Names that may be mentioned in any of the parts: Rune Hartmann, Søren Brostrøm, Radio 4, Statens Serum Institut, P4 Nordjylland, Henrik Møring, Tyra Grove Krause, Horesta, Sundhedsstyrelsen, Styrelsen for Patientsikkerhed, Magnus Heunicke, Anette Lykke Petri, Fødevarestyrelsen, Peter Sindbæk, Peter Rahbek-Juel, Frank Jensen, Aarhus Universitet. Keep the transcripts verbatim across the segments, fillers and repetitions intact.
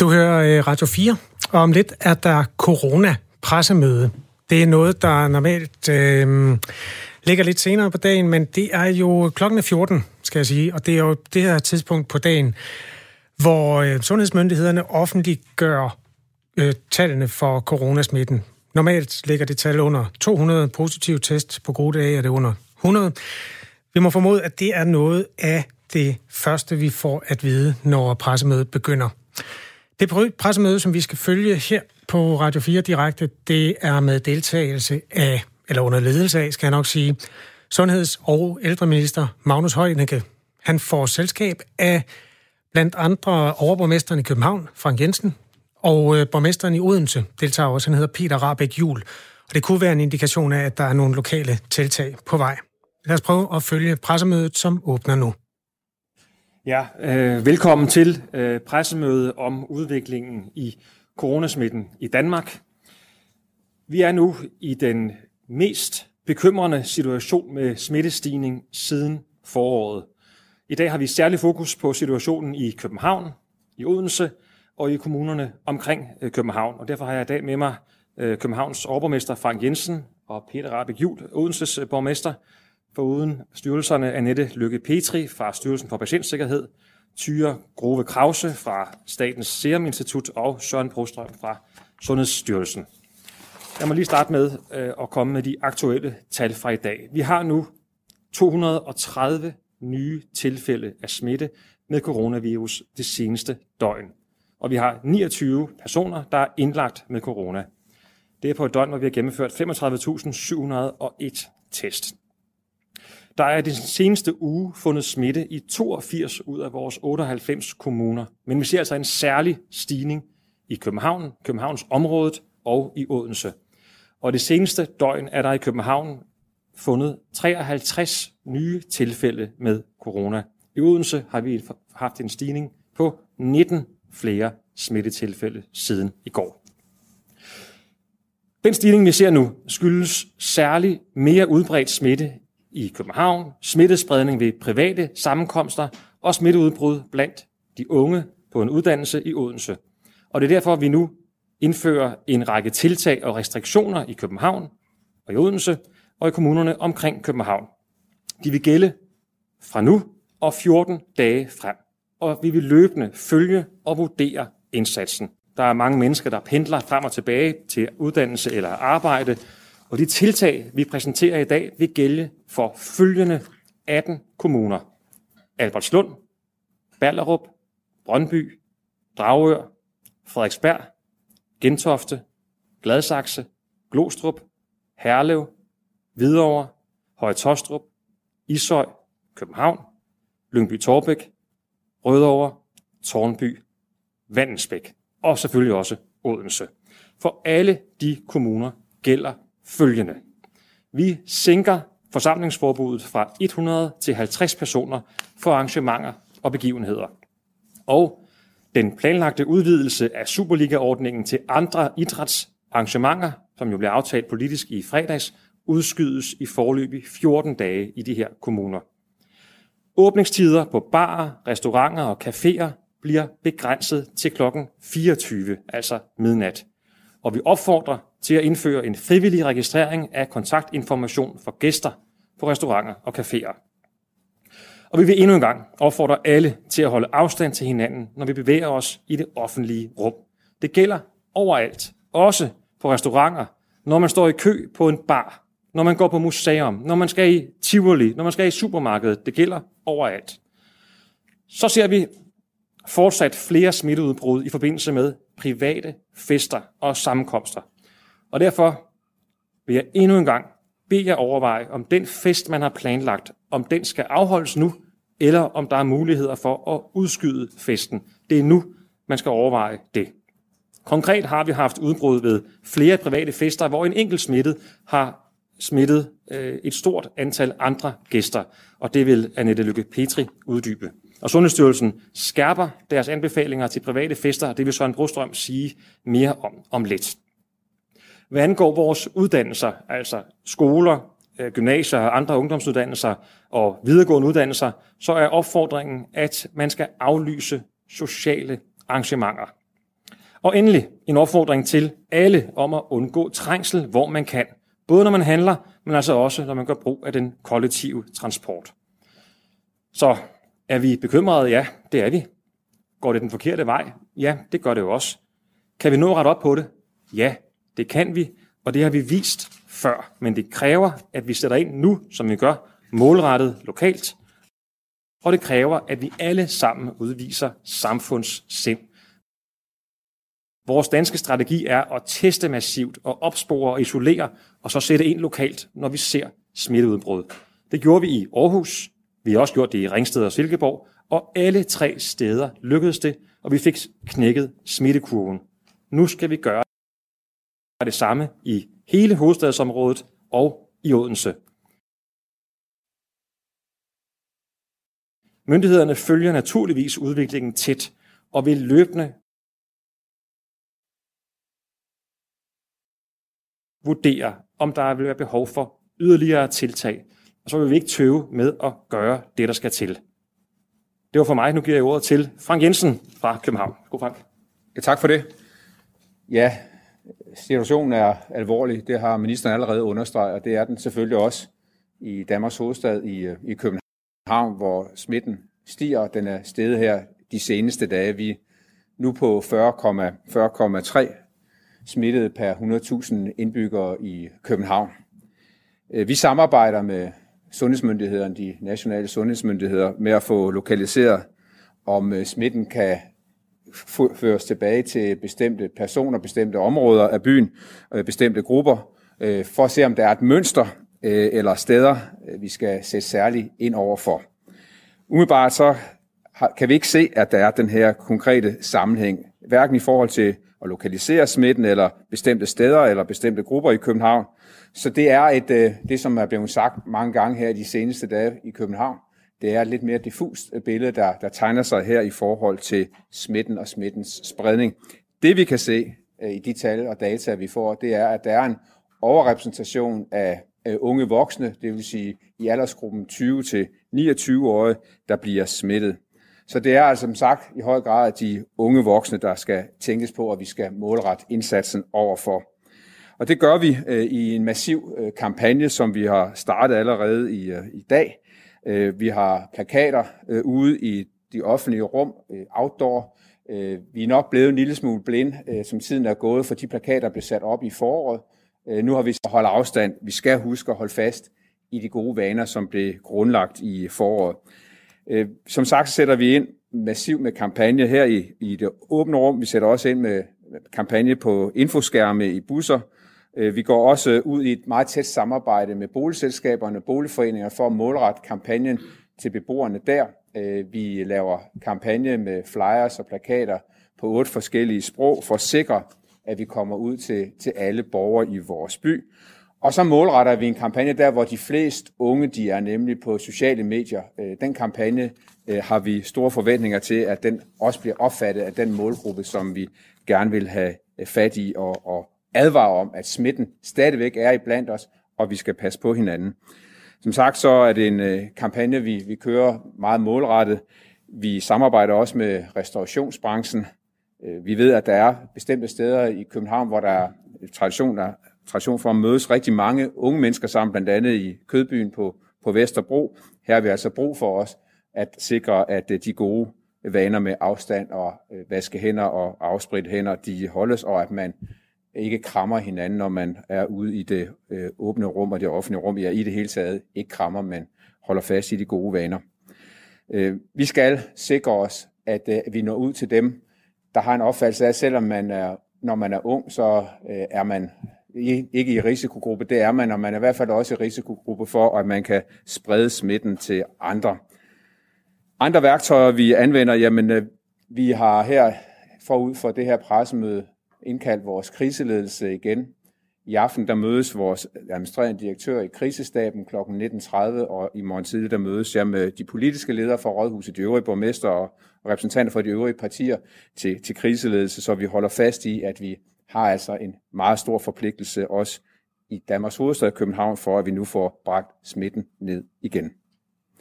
Du hører Radio fire, og om lidt er der corona-pressemøde. Det er noget, der normalt øh, ligger lidt senere på dagen, men det er jo klokken fjorten, skal jeg sige, og det er jo det her tidspunkt på dagen, hvor øh, sundhedsmyndighederne offentliggør øh, tallene for coronasmitten. Normalt ligger det tal under to hundrede positive test. På gode dage er det under hundrede. Vi må formode, at det er noget af det første, vi får at vide, når pressemødet begynder. Det pressemøde, som vi skal følge her på Radio fire direkte, det er med deltagelse af, eller under ledelse af, skal jeg nok sige, sundheds- og ældreminister Magnus Heunicke. Han får selskab af blandt andre overborgmesteren i København, Frank Jensen, og borgmesteren i Odense deltager også. Han hedder Peter Rahbek-Juel. Og det kunne være en indikation af, at der er nogle lokale tiltag på vej. Lad os prøve at følge pressemødet, som åbner nu. Ja, øh, velkommen til øh, pressemødet om udviklingen i coronasmitten i Danmark. Vi er nu i den mest bekymrende situation med smittestigning siden foråret. I dag har vi særlig fokus på situationen i København, i Odense og i kommunerne omkring øh, København. Og derfor har jeg i dag med mig øh, Københavns overborgmester Frank Jensen og Peter Rahbek-Juel, Odenses øh, borgmester, foruden styrelserne Anette Lykke Petri fra Styrelsen for Patientsikkerhed, Tyra Grove Krause fra Statens Serum Institut og Søren Brostrøm fra Sundhedsstyrelsen. Jeg må lige starte med at komme med de aktuelle tal fra i dag. Vi har nu to hundrede og tredive nye tilfælde af smitte med coronavirus det seneste døgn. Og vi har niogtyve personer, der er indlagt med corona. Det er på et døgn, hvor vi har gennemført femogtredive tusind syv hundrede og en test. Der er den seneste uge fundet smitte i toogfirs ud af vores otteoghalvfems kommuner. Men vi ser altså en særlig stigning i København, Københavns området og i Odense. Og det seneste døgn er der i København fundet treoghalvtreds nye tilfælde med corona. I Odense har vi haft en stigning på nitten flere smittetilfælde siden i går. Den stigning, vi ser nu, skyldes særlig mere udbredt smitte i København, smittespredning ved private sammenkomster og smitteudbrud blandt de unge på en uddannelse i Odense. Og det er derfor, at vi nu indfører en række tiltag og restriktioner i København og i Odense og i kommunerne omkring København. De vil gælde fra nu og fjorten dage frem, og vi vil løbende følge og vurdere indsatsen. Der er mange mennesker, der pendler frem og tilbage til uddannelse eller arbejde, og de tiltag, vi præsenterer i dag, vil gælde for følgende atten kommuner. Albertslund, Ballerup, Brøndby, Dragør, Frederiksberg, Gentofte, Gladsaxe, Glostrup, Herlev, Hvidovre, Høje Taastrup, Ishøj, København, Lyngby-Taarbæk, Rødovre, Tårnby, Vandensbæk og selvfølgelig også Odense. For alle de kommuner gælder følgende. Vi sænker forsamlingsforbuddet fra hundrede til halvtreds personer for arrangementer og begivenheder. Og den planlagte udvidelse af Superliga-ordningen til andre idrætsarrangementer, som jo bliver aftalt politisk i fredags, udskydes i foreløbig fjorten dage i de her kommuner. Åbningstider på barer, restauranter og caféer bliver begrænset til klokken fireogtyve, altså midnat. Og vi opfordrer til at indføre en frivillig registrering af kontaktinformation for gæster på restauranter og caféer. Og vi vil endnu en gang opfordre alle til at holde afstand til hinanden, når vi bevæger os i det offentlige rum. Det gælder overalt, også på restauranter, når man står i kø på en bar, når man går på museum, når man skal i Tivoli, når man skal i supermarkedet. Det gælder overalt. Så ser vi fortsat flere smitteudbrud i forbindelse med private fester og sammenkomster. Og derfor vil jeg endnu en gang bede jer overveje, om den fest, man har planlagt, om den skal afholdes nu, eller om der er muligheder for at udskyde festen. Det er nu, man skal overveje det. Konkret har vi haft udbrud ved flere private fester, hvor en enkelt smittet har smittet øh, et stort antal andre gæster, og det vil Anette Lykke Petri uddybe. Og Sundhedsstyrelsen skærper deres anbefalinger til private fester, og det vil Søren Brostrøm sige mere om om lidt. Hvad angår vores uddannelser, altså skoler, gymnasier og andre ungdomsuddannelser og videregående uddannelser, så er opfordringen, at man skal aflyse sociale arrangementer. Og endelig en opfordring til alle om at undgå trængsel, hvor man kan. Både når man handler, men altså også når man gør brug af den kollektive transport. Så er vi bekymrede? Ja, det er vi. Går det den forkerte vej? Ja, det gør det jo også. Kan vi nå ret op på det? Ja, det kan vi, og det har vi vist før. Men det kræver, at vi sætter ind nu, som vi gør, målrettet lokalt. Og det kræver, at vi alle sammen udviser samfundssind. Vores danske strategi er at teste massivt og opspore og isolere, og så sætte ind lokalt, når vi ser smitteudbrud. Det gjorde vi i Aarhus, vi har også gjort det i Ringsted og Silkeborg, og alle tre steder lykkedes det, og vi fik knækket smittekurven. Nu skal vi gøre det samme i hele hovedstadsområdet og i Odense. Myndighederne følger naturligvis udviklingen tæt og vil løbende vurdere, om der vil være behov for yderligere tiltag. Og så vil vi ikke tøve med at gøre det, der skal til. Det var for mig. Nu giver jeg ordet til Frank Jensen fra København. God, Frank. Ja, tak for det. Ja, situationen er alvorlig. Det har ministeren allerede understreget, og det er den selvfølgelig også i Danmarks hovedstad i, i København, hvor smitten stiger. Den er steget her de seneste dage. Vi er nu på fyrre komma tre smittede per hundrede tusind indbyggere i København. Vi samarbejder med sundhedsmyndighederne, de nationale sundhedsmyndigheder, med at få lokaliseret, om smitten kan føres tilbage til bestemte personer, bestemte områder af byen, bestemte grupper, for at se, om der er et mønster eller steder, vi skal sætte særligt ind over for. Umiddelbart så kan vi ikke se, at der er den her konkrete sammenhæng, hverken i forhold til at lokalisere smitten eller bestemte steder eller bestemte grupper i København. Så det er et, det, som er blevet sagt mange gange her de seneste dage i København, det er et lidt mere diffust billede, der, der tegner sig her i forhold til smitten og smittens spredning. Det vi kan se i de tal og data, vi får, det er, at der er en overrepræsentation af unge voksne, det vil sige i aldersgruppen tyve til niogtyve-årige, der bliver smittet. Så det er altså som sagt i høj grad de unge voksne, der skal tænkes på, og vi skal målrette indsatsen overfor. Og det gør vi øh, i en massiv øh, kampagne, som vi har startet allerede i, øh, i dag. Øh, vi har plakater øh, ude i de offentlige rum, øh, outdoor. Øh, vi er nok blevet en lille smule blind, øh, som tiden er gået, for de plakater blev sat op i foråret. Øh, nu har vi så holdt afstand. Vi skal huske at holde fast i de gode vaner, som blev grundlagt i foråret. Som sagt sætter vi ind massivt med kampagne her i, i det åbne rum. Vi sætter også ind med kampagne på infoskærme i busser. Vi går også ud i et meget tæt samarbejde med boligselskaberne og boligforeninger for at målrette kampagnen til beboerne der. Vi laver kampagne med flyers og plakater på otte forskellige sprog for at sikre, at vi kommer ud til, til alle borgere i vores by. Og så målretter vi en kampagne der, hvor de fleste unge, de er nemlig på sociale medier. Den kampagne har vi store forventninger til, at den også bliver opfattet af den målgruppe, som vi gerne vil have fat i og, og advare om, at smitten stadigvæk er iblandt os, og vi skal passe på hinanden. Som sagt, så er det en kampagne, vi, vi kører meget målrettet. Vi samarbejder også med restaurationsbranchen. Vi ved, at der er bestemte steder i København, hvor der er traditioner, tradition for at mødes rigtig mange unge mennesker sammen, blandt andet i Kødbyen på, på Vesterbro. Her har vi altså brug for os at sikre, at de gode vaner med afstand og vaske hænder og afspritte hænder, de holdes, og at man ikke krammer hinanden, når man er ude i det åbne rum og det offentlige rum. Ja, i det hele taget ikke krammer, men holder fast i de gode vaner. Vi skal sikre os, at vi når ud til dem, der har en opfattelse af, at selvom man er, når man er ung, så er man ikke i risikogruppe, det er man, og man er i hvert fald også i risikogruppe for, at man kan sprede smitten til andre. Andre værktøjer, vi anvender, jamen, vi har her forud for det her pressemøde indkaldt vores kriseledelse igen. I aften, der mødes vores administrerende direktør i krisestaben klokken nitten tredive, og i morgen tidlig, der mødes jeg med de politiske ledere fra Rådhuset, de øvrige borgmester og repræsentanter for de øvrige partier til, til kriseledelse, så vi holder fast i, at vi har altså en meget stor forpligtelse også i Danmarks hovedstad København for, at vi nu får bragt smitten ned igen.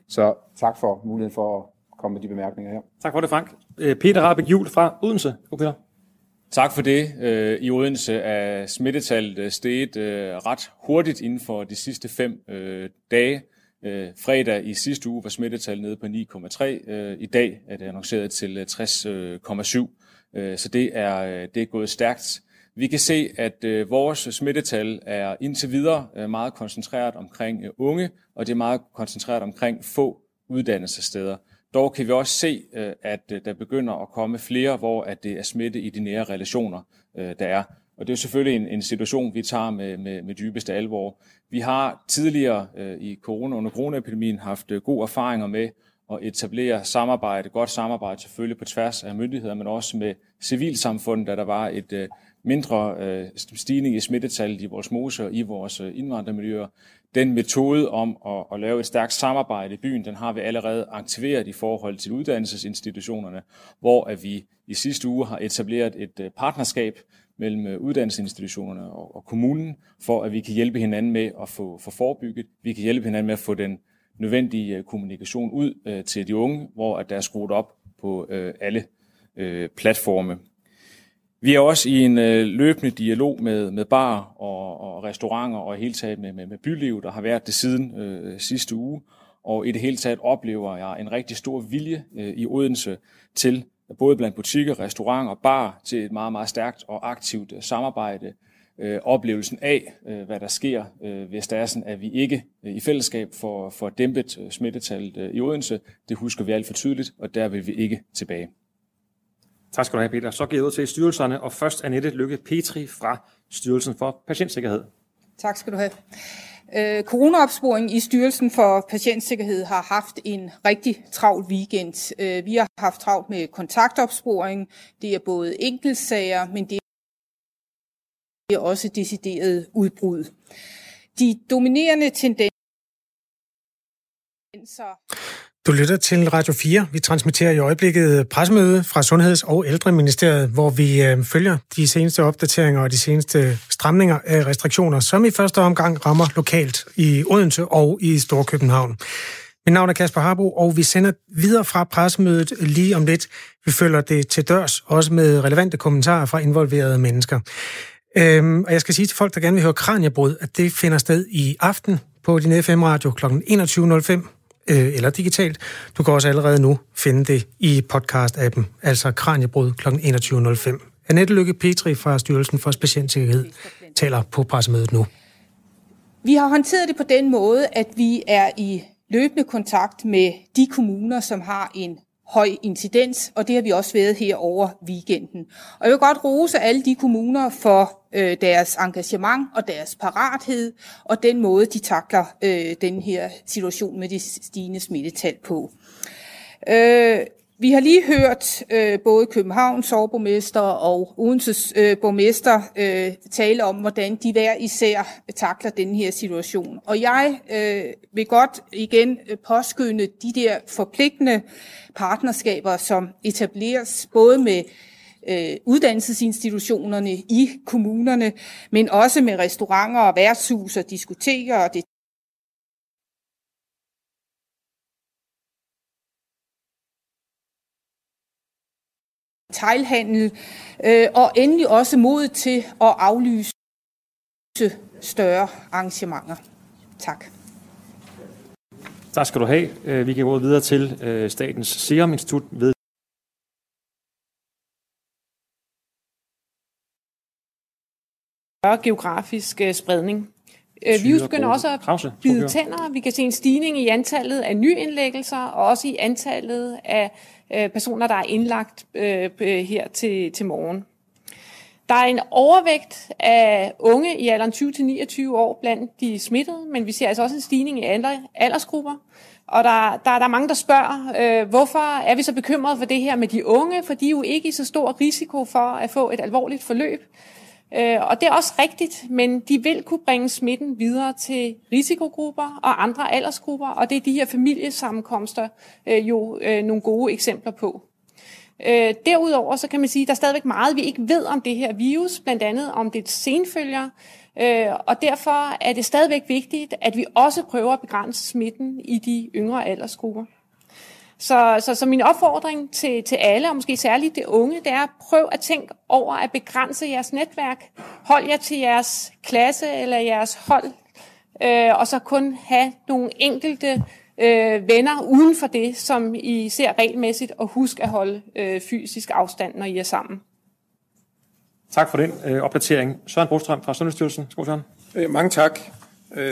Så tak for muligheden for at komme med de bemærkninger her. Tak for det, Frank. Peter Rahbek-Juel fra Odense. Okay. Tak for det. I Odense er smittetallet steget ret hurtigt inden for de sidste fem dage. Fredag i sidste uge var smittetallet nede på ni komma tre. I dag er det annonceret til tres komma syv. Så det er, det er gået stærkt. Vi kan se, at vores smittetal er indtil videre meget koncentreret omkring unge, og det er meget koncentreret omkring få uddannelsessteder. Dog kan vi også se, at der begynder at komme flere, hvor at det er smitte i de nære relationer, der er. Og det er selvfølgelig en, en situation, vi tager med, med, med dybeste alvor. Vi har tidligere i corona under coronaepidemien haft gode erfaringer med at etablere samarbejde, godt samarbejde selvfølgelig på tværs af myndigheder, men også med civilsamfundet, da der var et mindre stigning i smittetallet i vores moser og i vores indvandrermiljøer. Den metode om at, at lave et stærkt samarbejde i byen, den har vi allerede aktiveret i forhold til uddannelsesinstitutionerne, hvor at vi i sidste uge har etableret et partnerskab mellem uddannelsesinstitutionerne og, og kommunen, for at vi kan hjælpe hinanden med at få, få forebygget. Vi kan hjælpe hinanden med at få den nødvendige kommunikation ud øh, til de unge, hvor at der er skruet op på øh, alle øh, platforme. Vi er også i en øh, løbende dialog med, med barer og, og restauranter og i hele taget med, med, med bylivet, der har været det siden øh, sidste uge. Og i det hele taget oplever jeg en rigtig stor vilje øh, i Odense til, både blandt butikker, restauranter og barer, til et meget, meget stærkt og aktivt øh, samarbejde. Øh, oplevelsen af, øh, hvad der sker, øh, hvis der er sådan, at vi ikke øh, i fællesskab får, får dæmpet øh, smittetallet øh, i Odense, det husker vi alt for tydeligt, og der vil vi ikke tilbage. Tak skal du have, Peter. Så giver jeg ud til styrelserne, og først Anette Lykke Petri fra Styrelsen for Patientsikkerhed. Tak skal du have. Øh, coronaopsporingen i Styrelsen for Patientsikkerhed har haft en rigtig travl weekend. Øh, vi har haft travlt med kontaktopsporing. Det er både enkeltsager, men det er også decideret udbrud. De dominerende tendenser... Du lytter til Radio fire. Vi transmitterer i øjeblikket pressemøde fra Sundheds- og Ældreministeriet, hvor vi følger de seneste opdateringer og de seneste stramninger af restriktioner, som i første omgang rammer lokalt i Odense og i Storkøbenhavn. Mit navn er Kasper Harbo, og vi sender videre fra pressemødet lige om lidt. Vi følger det til dørs, også med relevante kommentarer fra involverede mennesker. Øhm, og jeg skal sige til folk, der gerne vil høre Kraniebrud, at det finder sted i aften på din F M-radio kl. enogtyve nul fem. Eller digitalt. Du kan også allerede nu finde det i podcast-appen, altså Kraniebrud kl. enogtyve nul fem. Anette Lykke Petri fra Styrelsen for Patientsikkerhed taler på pressemødet nu. Vi har håndteret det på den måde, at vi er i løbende kontakt med de kommuner, som har en høj incidens, og det har vi også været her over weekenden. Og jeg vil godt rose alle de kommuner for øh, deres engagement og deres parathed, og den måde, de takler øh, den her situation med de stigende smittetal på. Øh, vi har lige hørt øh, både Københavns overborgmester og Odenses øh, borgmester øh, tale om, hvordan de hver især takler den her situation. Og jeg øh, vil godt igen påskynde de der forpligtende partnerskaber, som etableres både med øh, uddannelsesinstitutionerne i kommunerne, men også med restauranter og værtshus og diskoteker og det detailhandel, øh, og endelig også mod til at aflyse større arrangementer. Tak. Tak skal du have. Vi kan gå videre til Statens Serum Institut ved geografisk spredning. Virus begynder også at bide tænder. Vi kan se en stigning i antallet af nyindlæggelser, og også i antallet af personer, der er indlagt her til, til morgen. Der er en overvægt af unge i alderen tyve til niogtyve år blandt de smittede, men vi ser altså også en stigning i aldersgrupper. Og der, der, der er mange, der spørger, øh, hvorfor er vi så bekymrede for det her med de unge? For de er jo ikke i så stor risiko for at få et alvorligt forløb. Øh, og det er også rigtigt, men de vil kunne bringe smitten videre til risikogrupper og andre aldersgrupper, og det er de her familiesammenkomster øh, jo øh, nogle gode eksempler på. Øh, derudover så kan man sige, at der er stadigvæk meget, vi ikke ved om det her virus, blandt andet om det senfølger, øh, og derfor er det stadigvæk vigtigt, at vi også prøver at begrænse smitten i de yngre aldersgrupper. Så, så, så min opfordring til, til alle, og måske særligt det unge, det er, prøv at tænke over at begrænse jeres netværk. Hold jer til jeres klasse eller jeres hold, øh, og så kun have nogle enkelte øh, venner uden for det, som I ser regelmæssigt, og husk at holde øh, fysisk afstand, når I er sammen. Tak for den øh, opdatering. Søren Brostrøm fra Sundhedsstyrelsen. Skål, Søren. Øh, mange tak.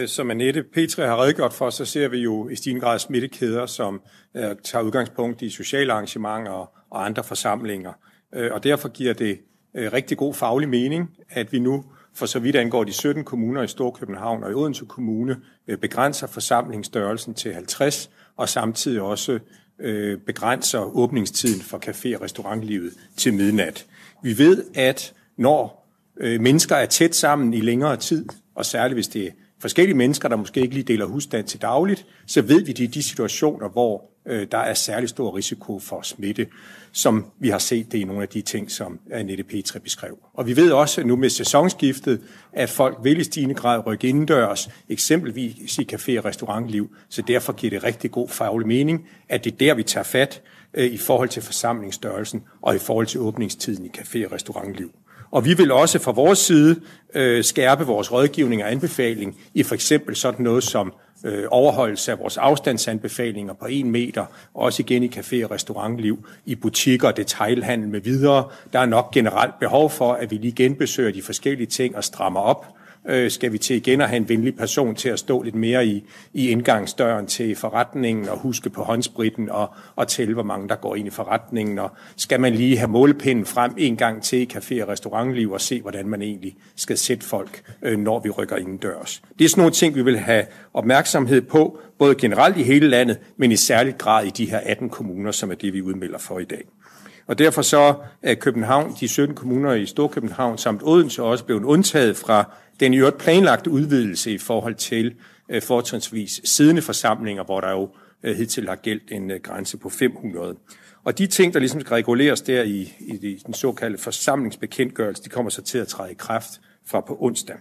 Som Anette Petri har redegjort for, så ser vi jo i stigende grad smittekæder, som øh, tager udgangspunkt i sociale arrangementer og andre forsamlinger. Øh, og derfor giver det øh, rigtig god faglig mening, at vi nu, for så vidt angår de sytten kommuner i Storkøbenhavn og i Odense Kommune, øh, begrænser forsamlingsstørrelsen til halvtreds, og samtidig også øh, begrænser åbningstiden for café- og restaurantlivet til midnat. Vi ved, at når øh, mennesker er tæt sammen i længere tid, og særligt hvis det er forskellige mennesker, der måske ikke lige deler husstand til dagligt, så ved vi, det er de situationer, hvor øh, der er særlig stor risiko for smitte, som vi har set det i nogle af de ting, som Anette Petri beskrev. Og vi ved også nu med sæsonskiftet, at folk vil i stigende grad rykke indendørs, eksempelvis i café- og restaurantliv, så derfor giver det rigtig god faglig mening, at det er der, vi tager fat øh, i forhold til forsamlingsstørrelsen og i forhold til åbningstiden i café- og restaurantliv. Og vi vil også fra vores side øh, skærpe vores rådgivning og anbefaling i for eksempel sådan noget som øh, overholdelse af vores afstandsanbefalinger på en meter, også igen i café- og restaurantliv, i butikker, detailhandel med videre. Der er nok generelt behov for, at vi lige genbesøger de forskellige ting og strammer op. Øh, skal vi til igen at have en venlig person til at stå lidt mere i, i indgangsdøren til forretningen og huske på håndspritten og, og tælle, hvor mange der går ind i forretningen, og skal man lige have målepinden frem en gang til i café- og restaurantliv og se, hvordan man egentlig skal sætte folk, øh, når vi rykker indendørs. Det er sådan nogle ting, vi vil have opmærksomhed på, både generelt i hele landet, men i særlig grad i de her atten kommuner, som er det, vi udmelder for i dag. Og derfor så er København, de sytten kommuner i Storkøbenhavn samt Odense også blevet undtaget fra den i øvrigt planlagte udvidelse i forhold til øh, fortrinsvis siddende forsamlinger, hvor der jo øh, hidtil har gældt en øh, grænse på fem hundrede. Og de ting, der ligesom skal reguleres der i, i den såkaldte forsamlingsbekendtgørelse, de kommer så til at træde i kraft fra på onsdag.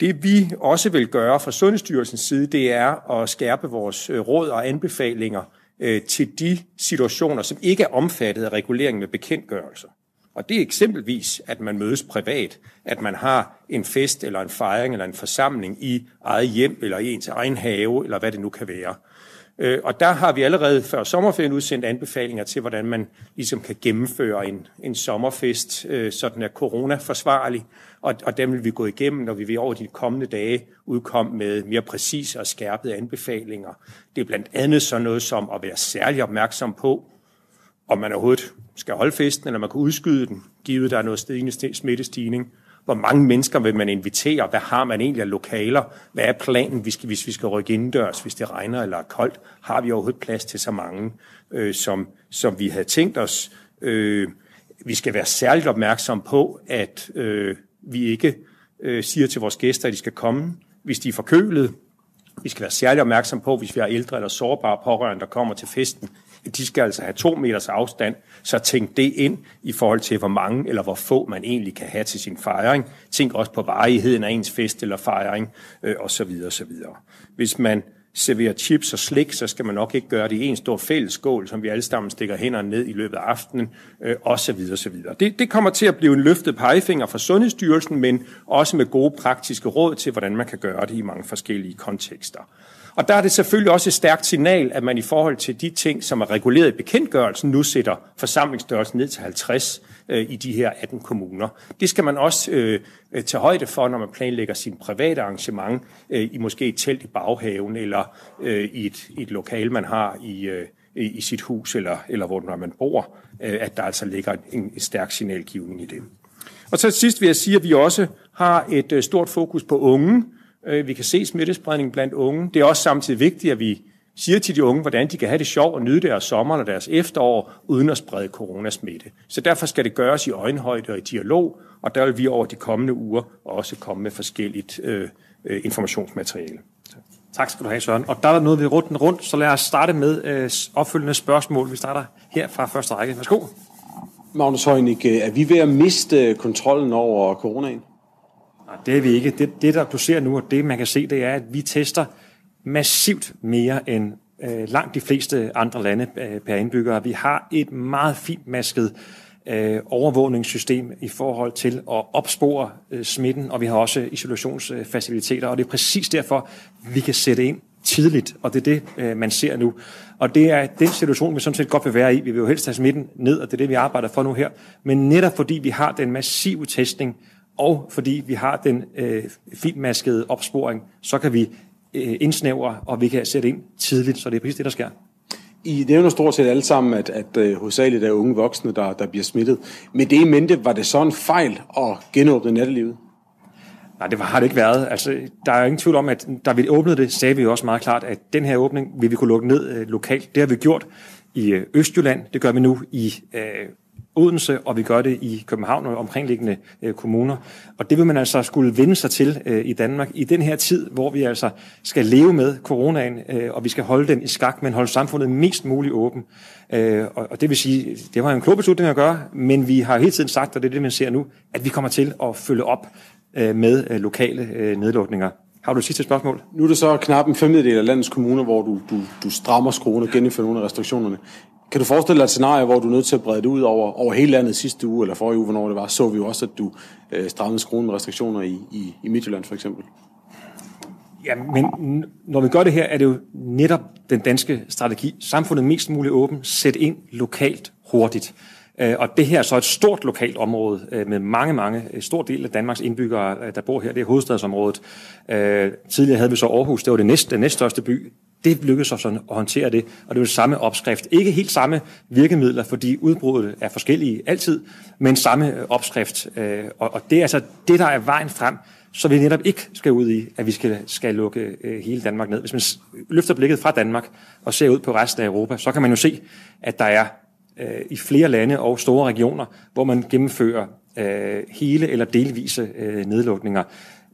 Det vi også vil gøre fra Sundhedsstyrelsens side, det er at skærpe vores øh, råd og anbefalinger øh, til de situationer, som ikke er omfattet af reguleringen med bekendtgørelser. Og det er eksempelvis, at man mødes privat, at man har en fest eller en fejring eller en forsamling i eget hjem eller i ens egen have, eller hvad det nu kan være. Og der har vi allerede før sommerferien udsendt anbefalinger til, hvordan man ligesom kan gennemføre en, en sommerfest, sådan er corona-forsvarlig. Og, og dem vil vi gå igennem, når vi vil over de kommende dage udkomme med mere præcise og skærpede anbefalinger. Det er blandt andet sådan noget som at være særlig opmærksom på, om man overhovedet skal holde festen, eller man kan udskyde den, givet der er noget stigende smittestigning. Hvor mange mennesker vil man invitere? Hvad har man egentlig af lokaler? Hvad er planen, hvis vi skal rykke indendørs, hvis det regner eller er koldt? Har vi overhovedet plads til så mange, øh, som, som vi havde tænkt os? Øh, vi skal være særligt opmærksom på, at øh, vi ikke øh, siger til vores gæster, at de skal komme, hvis de er forkølet. Vi skal være særligt opmærksom på, hvis vi har ældre eller sårbare pårørende, der kommer til festen. De skal altså have to meters afstand, så tænk det ind i forhold til, hvor mange eller hvor få man egentlig kan have til sin fejring. Tænk også på varigheden af ens fest eller fejring øh, osv. osv. Hvis man serverer chips og slik, så skal man nok ikke gøre det i en stor fællesskål, som vi alle sammen stikker hænderne ned i løbet af aftenen øh, osv. osv. Det, det kommer til at blive en løftet pegefinger fra Sundhedsstyrelsen, men også med gode praktiske råd til, hvordan man kan gøre det i mange forskellige kontekster. Og der er det selvfølgelig også et stærkt signal, at man i forhold til de ting, som er reguleret i bekendtgørelsen, nu sætter forsamlingsstørrelsen ned til halvtreds øh, i de her atten kommuner. Det skal man også øh, tage højde for, når man planlægger sin private arrangement øh, i måske et telt i baghaven, eller øh, i et, et lokale, man har i, øh, i sit hus, eller, eller hvor man bor, øh, at der altså ligger en, en stærk signalgivning i det. Og så sidst vil jeg sige, at vi også har et øh, stort fokus på unge. Vi kan se smittespredning blandt unge. Det er også samtidig vigtigt, at vi siger til de unge, hvordan de kan have det sjovt og nyde deres sommer og deres efterår, uden at sprede coronasmitte. Så derfor skal det gøres i øjenhøjde og i dialog, og der vil vi over de kommende uger også komme med forskelligt øh, informationsmateriale. Tak skal du have, Søren. Og der er noget ved runden rundt, så lad os starte med øh, opfølgende spørgsmål. Vi starter her fra første række. Værsgo. Magnus Heunicke, er vi ved at miste kontrollen over coronaen? Det er vi ikke. Det, det, der du ser nu, og det, man kan se, det er, at vi tester massivt mere, end øh, langt de fleste andre lande øh, per indbyggere. Vi har et meget fintmasket øh, overvågningssystem i forhold til at opspore øh, smitten, og vi har også isolationsfaciliteter, og det er præcis derfor, vi kan sætte ind tidligt, og det er det, øh, man ser nu. Og det er den situation, vi sådan set godt vil være i. Vi vil jo helst have smitten ned, og det er det, vi arbejder for nu her. Men netop fordi vi har den massive testning, og fordi vi har den øh, fintmaskede opsporing, så kan vi øh, indsnævre, og vi kan sætte ind tidligt, så det er præcis det, der sker. I nævner stort set alle sammen, at, at, at hovedsageligt er unge voksne, der, der bliver smittet. Med det i mente, var det så en fejl at genåbne nattelivet? Nej, det har det ikke været. Altså, der er jo ingen tvivl om, at da vi åbnede det, sagde vi jo også meget klart, at den her åbning vil vi kunne lukke ned øh, lokalt. Det har vi gjort i øh, Østjylland, det gør vi nu i øh, Odense, og vi gør det i København og omkringliggende øh, kommuner. Og det vil man altså skulle vende sig til øh, i Danmark i den her tid, hvor vi altså skal leve med coronaen, øh, og vi skal holde den i skak, men holde samfundet mest muligt åben. Øh, og, og det vil sige, det var en klog beslutning at gøre, men vi har hele tiden sagt, og det er det, man ser nu, at vi kommer til at følge op med lokale nedlukninger. Har du et sidste spørgsmål? Nu er det så knap en femtedel af landets kommuner, hvor du, du, du strammer skruen og genindfører nogle af restriktionerne. Kan du forestille dig et scenarie, hvor du er nødt til at brede det ud over, over hele landet sidste uge, eller forrige uge, hvornår det var, så vi jo også, at du øh, strammede skruen med restriktioner i, i, i Midtjylland for eksempel? Ja, men når vi gør det her, er det jo netop den danske strategi. Samfundet mest muligt åben, sæt ind lokalt hurtigt. Og det her er så et stort lokalt område med mange, mange, en stor del af Danmarks indbyggere, der bor her. Det er hovedstadsområdet. Tidligere havde vi så Aarhus, det var det næst, den næststørste by. Det lykkedes sådan at håndtere det, og det var samme opskrift. Ikke helt samme virkemidler, fordi udbruddet er forskellige altid, men samme opskrift. Og det er altså det, der er vejen frem, så vi netop ikke skal ud i, at vi skal, skal lukke hele Danmark ned. Hvis man løfter blikket fra Danmark og ser ud på resten af Europa, så kan man jo se, at der er i flere lande og store regioner, hvor man gennemfører øh, hele eller delvise øh, nedlukninger.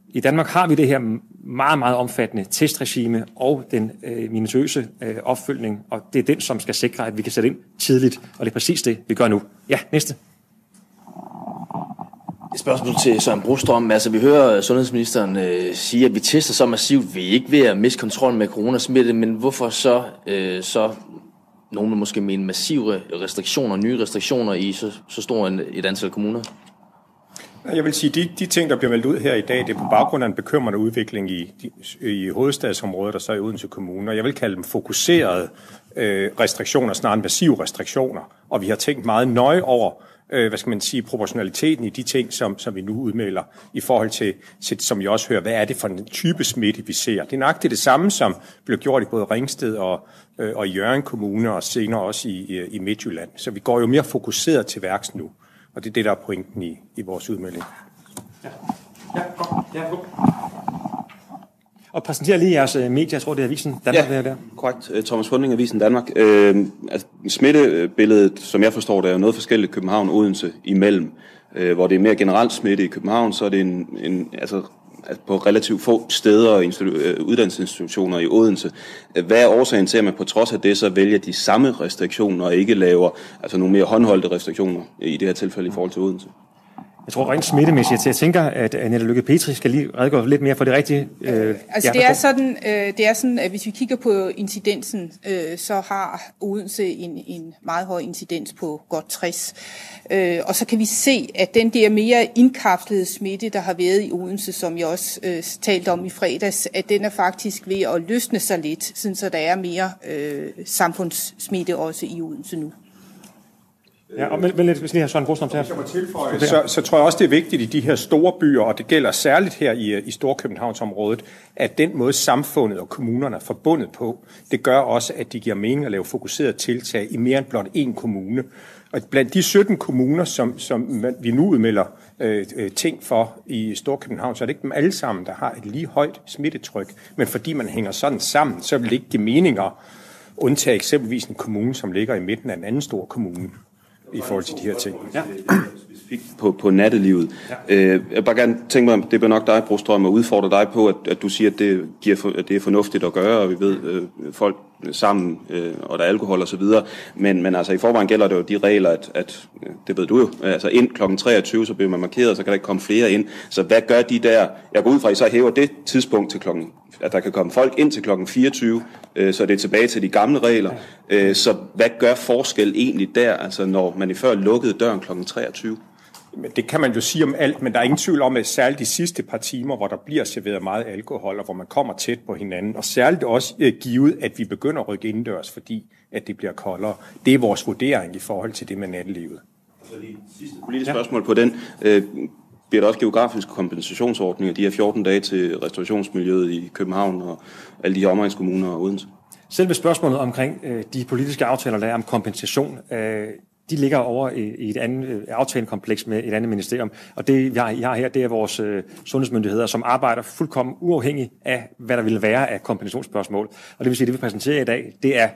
I Danmark har vi det her meget, meget omfattende testregime og den øh, minutiøse øh, opfølgning, og det er den, som skal sikre, at vi kan sætte ind tidligt, og det er præcis det, vi gør nu. Ja, næste. Et spørgsmål til Søren Brostrøm. Altså, vi hører sundhedsministeren øh, sige, at vi tester så massivt, vi er ikke ved at miste kontrollen med coronasmitte, men hvorfor så øh, så nogle vil måske mene massive restriktioner, nye restriktioner i så, så stor en, et antal kommuner? Jeg vil sige, at de, de ting, der bliver meldt ud her i dag, det er på baggrund af en bekymrende udvikling i, i hovedstadsområdet og så i Odense Kommune. Jeg vil kalde dem fokuserede øh, restriktioner, snarere end massive restriktioner. Og vi har tænkt meget nøje over, øh, hvad skal man sige, proportionaliteten i de ting, som, som vi nu udmelder, i forhold til, til, som vi også hører, hvad er det for en type smitte, vi ser. Det er nøjagtigt det samme, som blev gjort i både Ringsted og og i Hjørring Kommune, og senere også i, i Midtjylland. Så vi går jo mere fokuseret til værks nu, og det er det, der er pointen i, i vores udmelding. Ja, ja, godt. Ja, godt. Og præsenterer lige jeres medier, jeg tror, det er Avisen Danmark. Ja, det er der. Korrekt. Thomas Funding, Avisen Danmark. Øh, altså, smittebilledet, som jeg forstår, der er noget forskelligt København og Odense imellem, øh, hvor det er mere generelt smitte i København, så er det en, en altså, altså på relativt få steder og uddannelsesinstitutioner i Odense. Hvad er årsagen til, at man på trods af det så vælger de samme restriktioner og ikke laver altså nogle mere håndholdte restriktioner i det her tilfælde i forhold til Odense? Jeg tror rent smittemæssigt, jeg tænker, at Anette Lykke Petri skal lige redegøre lidt mere for det rigtige. Øh, altså det er, sådan, øh, det er sådan, at hvis vi kigger på incidensen, øh, så har Odense en, en meget høj incidens på godt tres. Øh, og så kan vi se, at den der mere indkapslede smitte, der har været i Odense, som jeg også øh, talte om i fredags, at den er faktisk ved at løsne sig lidt, sådan så der er mere øh, samfundssmitte også i Odense nu. Ja, og men, men hvis lige her Søren Brostrøm til her. Så, så tror jeg også, det er vigtigt i de her store byer, og det gælder særligt her i, i Storkøbenhavnsområdet, at den måde samfundet og kommunerne er forbundet på, det gør også, at det giver mening at lave fokuserede tiltag i mere end blot én kommune. Og blandt de sytten kommuner, som, som vi nu udmelder øh, ting for i Storkøbenhavn, så er det ikke dem alle sammen, der har et lige højt smittetryk. Men fordi man hænger sådan sammen, så vil det ikke give meninger, undtage eksempelvis en kommune, som ligger i midten af en anden stor kommune i forhold til de her ting. Ja. På, på nattelivet. Ja. Øh, jeg bare gerne tænke mig, det bliver nok dig, Brostrøm, at udfordre dig på, at, at du siger, at det, giver for, at det er fornuftigt at gøre, og vi ved, øh, folk sammen, øh, og der er alkohol og så videre, men, men altså i forvejen gælder det jo de regler, at, at det ved du jo, altså ind klokken treogtyve, så bliver man markeret, så kan der ikke komme flere ind, så hvad gør de der, jeg går ud fra, I så hæver det tidspunkt til klokken, at der kan komme folk ind til klokken fireogtyve, øh, så det er tilbage til de gamle regler, øh, så hvad gør forskel egentlig der, altså når man i før lukkede døren klokken treogtyve? Det kan man jo sige om alt, men der er ingen tvivl om, at særligt de sidste par timer, hvor der bliver serveret meget alkohol, og hvor man kommer tæt på hinanden, og særligt også øh, givet, at vi begynder at rykke indendørs, fordi at det bliver koldere. Det er vores vurdering i forhold til det med nattelivet. Så lige sidste politisk spørgsmål på den. Øh, bliver der også geografiske kompensationsordninger de her fjorten dage til restaurationsmiljøet i København og alle de omegnskommuner og Odense? Selve spørgsmålet omkring øh, de politiske aftaler, der er om kompensation, øh, de ligger over i et andet aftalekompleks med et andet ministerium, og det vi har her, det er vores sundhedsmyndigheder, som arbejder fuldkommen uafhængigt af, hvad der vil være af kompensationsspørgsmål. Og det vil sige, at det vi præsenterer i dag, det er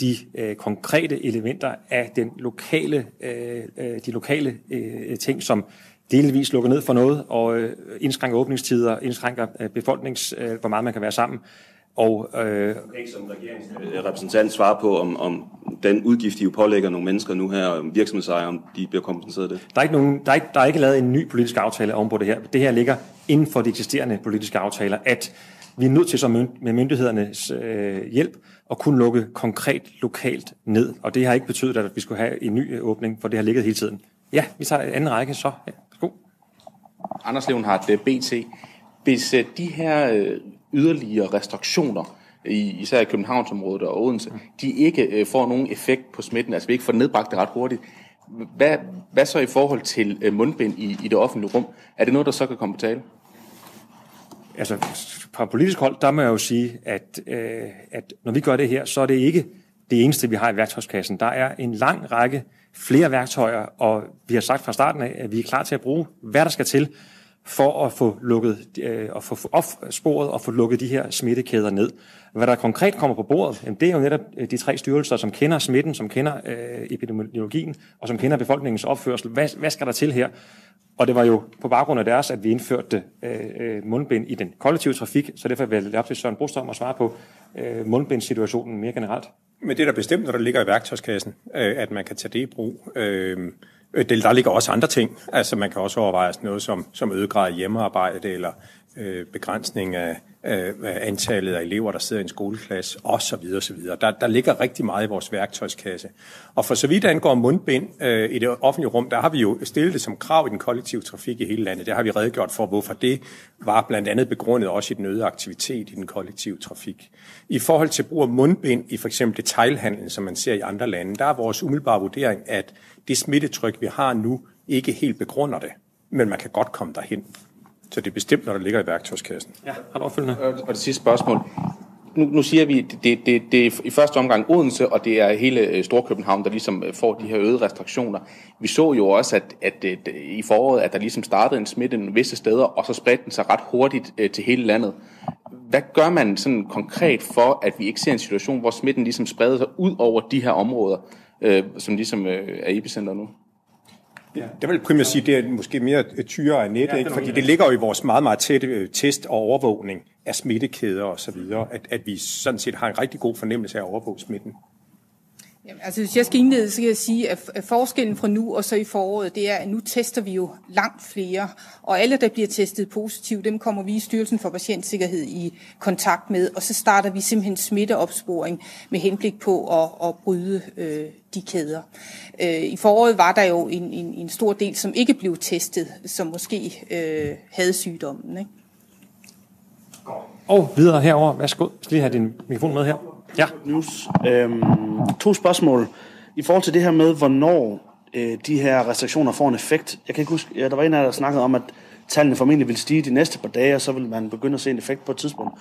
de øh, konkrete elementer af den lokale, øh, de lokale øh, ting, som delvis lukker ned for noget, og øh, indskrænker åbningstider, indskrænker øh, befolknings, øh, hvor meget man kan være sammen. Og øh, ikke som regeringsrepræsentant svarer på, om, om den udgift, de jo pålægger nogle mennesker nu her, om virksomhedsejere, om de bliver kompenseret det? Der er, ikke nogen, der, er ikke, der er ikke lavet en ny politisk aftale ovenpå det her. Det her ligger inden for de eksisterende politiske aftaler, at vi er nødt til så med myndighedernes øh, hjælp at kunne lukke konkret lokalt ned. Og det har ikke betydet, at vi skulle have en ny åbning, for det har ligget hele tiden. Ja, vi tager en anden række så. Ja, god. Anders Levenhardt, B T. Hvis de her... Øh, yderligere restriktioner, især i Københavnsområdet og Odense, de ikke får nogen effekt på smitten, altså vi ikke får nedbragt det ret hurtigt. Hvad, hvad så i forhold til mundbind i, i det offentlige rum? Er det noget, der så kan komme på tale? Altså fra politisk hold, der må jeg jo sige, at, øh, at når vi gør det her, så er det ikke det eneste, vi har i værktøjskassen. Der er en lang række flere værktøjer, og vi har sagt fra starten af, at vi er klar til at bruge, hvad der skal til, for at få lukket øh, og få opsporet og få lukket de her smittekæder ned. Hvad der konkret kommer på bordet, jamen det er jo netop de tre styrelser, som kender smitten, som kender øh, epidemiologien og som kender befolkningens opførsel. Hvad, hvad skal der til her? Og det var jo på baggrund af deres, at vi indførte øh, mundbind i den kollektive trafik, så derfor vil jeg lade op til Søren Brostrøm at svare på øh, mundbindsituationen mere generelt. Men det er da bestemt, når der ligger i værktøjskassen, øh, at man kan tage det i brug. Øh... Der ligger også andre ting. Altså man kan også overveje sådan noget som, som øget grad af hjemmearbejde eller øh, begrænsning af, af antallet af elever, der sidder i en skoleklasse osv. osv. Der, der ligger rigtig meget i vores værktøjskasse. Og for så vidt angår mundbind øh, i det offentlige rum, der har vi jo stillet det som krav i den kollektive trafik i hele landet. Der har vi redegjort for, hvorfor det var blandt andet begrundet også i den øgede aktivitet i den kollektive trafik. I forhold til brug af mundbind i for eksempel detailhandlen, som man ser i andre lande, der er vores umiddelbare vurdering, at det smittetryk, vi har nu, ikke helt begrunder det, men man kan godt komme derhen. Så det er bestemt, når der ligger i værktøjskassen. Ja, har du opfølgende? Og det sidste spørgsmål. Nu, nu siger vi, at det, det, det er i første omgang Odense, og det er hele Storkøbenhavn, der ligesom får de her øgede restriktioner. Vi så jo også, at, at, at i foråret, at der ligesom startede en smitte i visse steder, og så spredte den sig ret hurtigt til hele landet. Hvad gør man sådan konkret for, at vi ikke ser en situation, hvor smitten ligesom spreder sig ud over de her områder, øh, som ligesom øh, er epicenter nu? Ja. Det vil jeg primært sige, det er måske mere Tyra og Anette, ja, fordi det ligger jo i vores meget, meget tætte test og overvågning af smittekæder og så videre, at, at vi sådan set har en rigtig god fornemmelse af at overvåge smitten. Jamen, altså hvis jeg skal indlede, så kan jeg sige, at forskellen fra nu og så i foråret, det er, at nu tester vi jo langt flere, og alle, der bliver testet positivt, dem kommer vi i Styrelsen for Patientsikkerhed i kontakt med, og så starter vi simpelthen smitteopsporing med henblik på at, at bryde øh, de kæder. Øh, I foråret var der jo en, en, en stor del, som ikke blev testet, som måske øh, havde sygdommen. Ikke? Og videre herover. Værsgo. Jeg skal lige have din mikrofon med her. Ja. News. Øhm, to spørgsmål. I forhold til det her med, hvornår øh, de her restriktioner får en effekt. Jeg kan ikke huske, ja, der var en af jer, der snakkede om, at tallene formentlig vil stige de næste par dage, og så vil man begynde at se en effekt på et tidspunkt.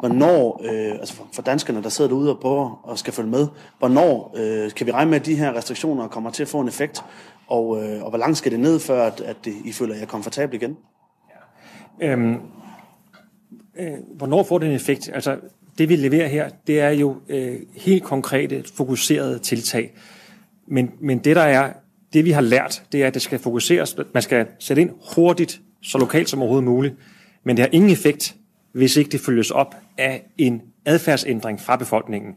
Hvornår, øh, altså for danskerne, der sidder derude og prøver og skal følge med, hvornår øh, kan vi regne med, at de her restriktioner kommer til at få en effekt, og, øh, og hvor langt skal det ned, før at, at I føler jer komfortabel igen? Ja. Øhm, øh, hvornår får det en effekt? Altså... Det vi leverer her, det er jo øh, helt konkrete, fokuserede tiltag. Men, men det der er, det vi har lært, det er, at det skal fokuseres. Man skal sætte ind hurtigt, så lokalt som overhovedet muligt. Men det har ingen effekt, hvis ikke det følges op af en adfærdsændring fra befolkningen.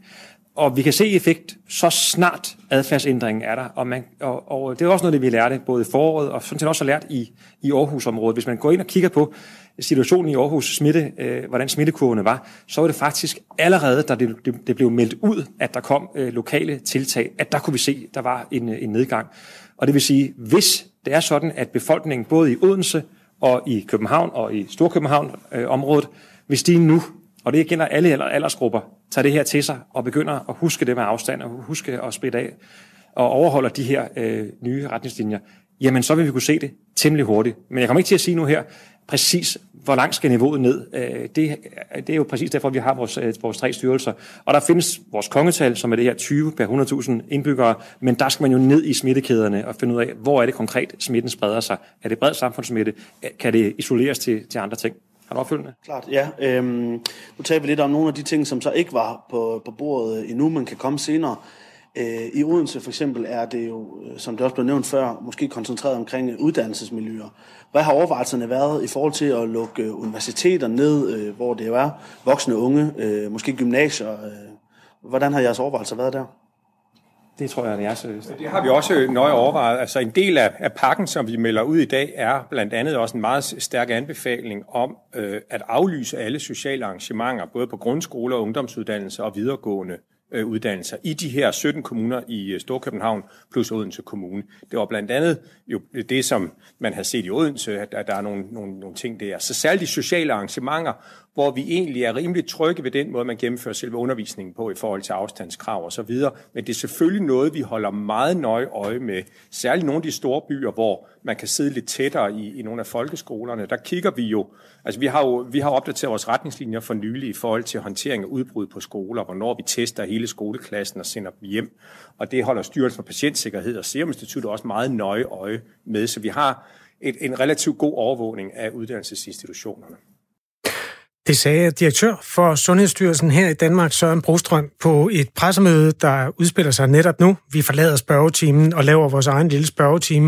Og vi kan se effekt, så snart adfærdsændringen er der. Og, man, og, og det er også noget, det vi lærte både i foråret, og sådan set også har lært i, i Aarhusområdet. Hvis man går ind og kigger på situationen i Aarhus, smitte, øh, hvordan smittekurvene var, så var det faktisk allerede, da det, det, det blev meldt ud, at der kom øh, lokale tiltag, at der kunne vi se, at der var en, en nedgang. Og det vil sige, hvis det er sådan, at befolkningen både i Odense og i København og i Storkøbenhavn-området, øh, hvis de nu, og det gælder alle aldersgrupper, tager det her til sig og begynder at huske det med afstand og huske at spritte af og overholder de her øh, nye retningslinjer, jamen så vil vi kunne se det temmelig hurtigt. Men jeg kommer ikke til at sige nu her præcis, hvor langt skal niveauet ned. Øh, det, det er jo præcis derfor, vi har vores, øh, vores tre styrelser. Og der findes vores kongetal, som er det her tyve per hundrede tusind indbyggere, men der skal man jo ned i smittekæderne og finde ud af, hvor er det konkret, smitten spreder sig. Er det bred samfundssmitte? Kan det isoleres til, til andre ting? Har du opfølgende? Klart, ja. Øhm, nu taler vi lidt om nogle af de ting, som så ikke var på, på bordet endnu, men kan komme senere. Øh, I Odense for eksempel er det jo, som det også blev nævnt før, måske koncentreret omkring uddannelsesmiljøer. Hvad har overvejelserne været i forhold til at lukke universiteter ned, øh, hvor det jo er voksne unge, øh, måske gymnasier? Øh, hvordan har jeres overvejelser været der? Det tror jeg, det er seriøst. Det har vi også nøje overvejet. Altså en del af, af pakken, som vi melder ud i dag, er blandt andet også en meget stærk anbefaling om øh, at aflyse alle sociale arrangementer, både på grundskoler, ungdomsuddannelser og videregående øh, uddannelser, i de her sytten kommuner i øh, Storkøbenhavn plus Odense Kommune. Det var blandt andet jo det, som man har set i Odense, at, at der er nogle, nogle, nogle ting der. Så særligt de sociale arrangementer, hvor vi egentlig er rimelig trygge ved den måde, man gennemfører selve undervisningen på i forhold til afstandskrav og så videre. Men det er selvfølgelig noget, vi holder meget nøje øje med. Særligt nogle af de store byer, hvor man kan sidde lidt tættere i, i nogle af folkeskolerne. Der kigger vi jo, altså vi har jo vi har opdateret vores retningslinjer for nylig i forhold til håndtering af udbrud på skoler, hvornår vi tester hele skoleklassen og sender dem hjem. Og det holder Styrelsen for Patientsikkerhed og Serum Institut også meget nøje øje med. Så vi har et, en relativt god overvågning af uddannelsesinstitutionerne. Det sagde direktør for Sundhedsstyrelsen her i Danmark, Søren Brostrøm, på et pressemøde, der udspiller sig netop nu. Vi forlader spørgetimen og laver vores egen lille spørgetime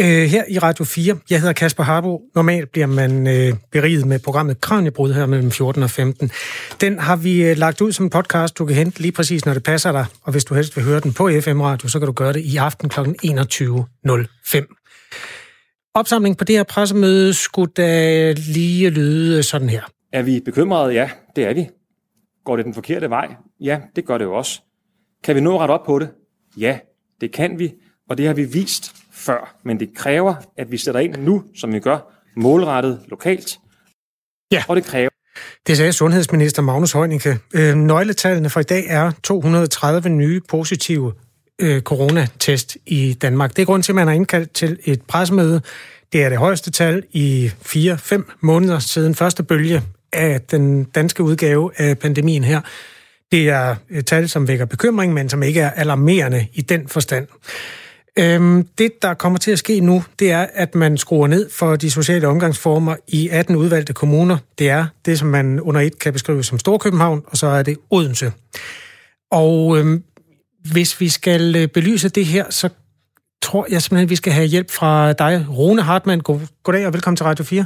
øh, her i Radio fire. Jeg hedder Kasper Harbo. Normalt bliver man øh, beriget med programmet Kraniebrud her mellem fjorten og femten. Den har vi øh, lagt ud som podcast. Du kan hente lige præcis, når det passer dig. Og hvis du helst vil høre den på F M-radio, så kan du gøre det i aften klokken enogtyve nul fem. Opsamling på det her pressemøde skulle da lige lyde sådan her. Er vi bekymrede? Ja, det er vi. Går det den forkerte vej? Ja, det gør det jo også. Kan vi nå ret op på det? Ja, det kan vi, og det har vi vist før. Men det kræver, at vi sætter ind nu, som vi gør, målrettet lokalt. Ja. Og det kræver... Det sagde sundhedsminister Magnus Heunicke. Øh, nøgletallene for i dag er to hundrede og tredive nye positive øh, coronatest i Danmark. Det er grunden til, at man har indkaldt til et pressemøde. Det er det højeste tal i fire fem måneder siden første bølge af den danske udgave af pandemien her. Det er et tal, som vækker bekymring, men som ikke er alarmerende i den forstand. Øhm, det, der kommer til at ske nu, det er, at man skruer ned for de sociale omgangsformer i atten udvalgte kommuner. Det er det, som man under et kan beskrive som Storkøbenhavn, og så er det Odense. Og øhm, hvis vi skal belyse det her, så tror jeg simpelthen, vi skal have hjælp fra dig, Rune Hartmann. Goddag og velkommen til Radio fire.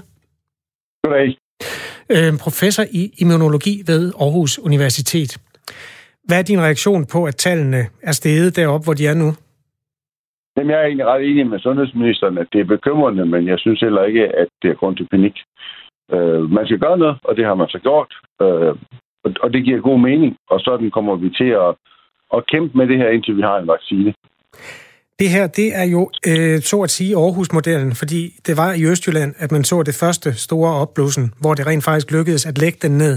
Goddag. Øh, professor i immunologi ved Aarhus Universitet. Hvad er din reaktion på, at tallene er steget deroppe, hvor de er nu? Jamen, jeg er egentlig ret enig med sundhedsministeren, at det er bekymrende, men jeg synes heller ikke, at det er grund til panik. Øh, man skal gøre noget, og det har man så gjort, øh, og det giver god mening, og sådan kommer vi til at, at kæmpe med det her, indtil vi har en vaccine. Det her, det er jo, øh, så at sige, Aarhus-modellen, fordi det var i Østjylland, at man så det første store opblussen, hvor det rent faktisk lykkedes at lægge den ned.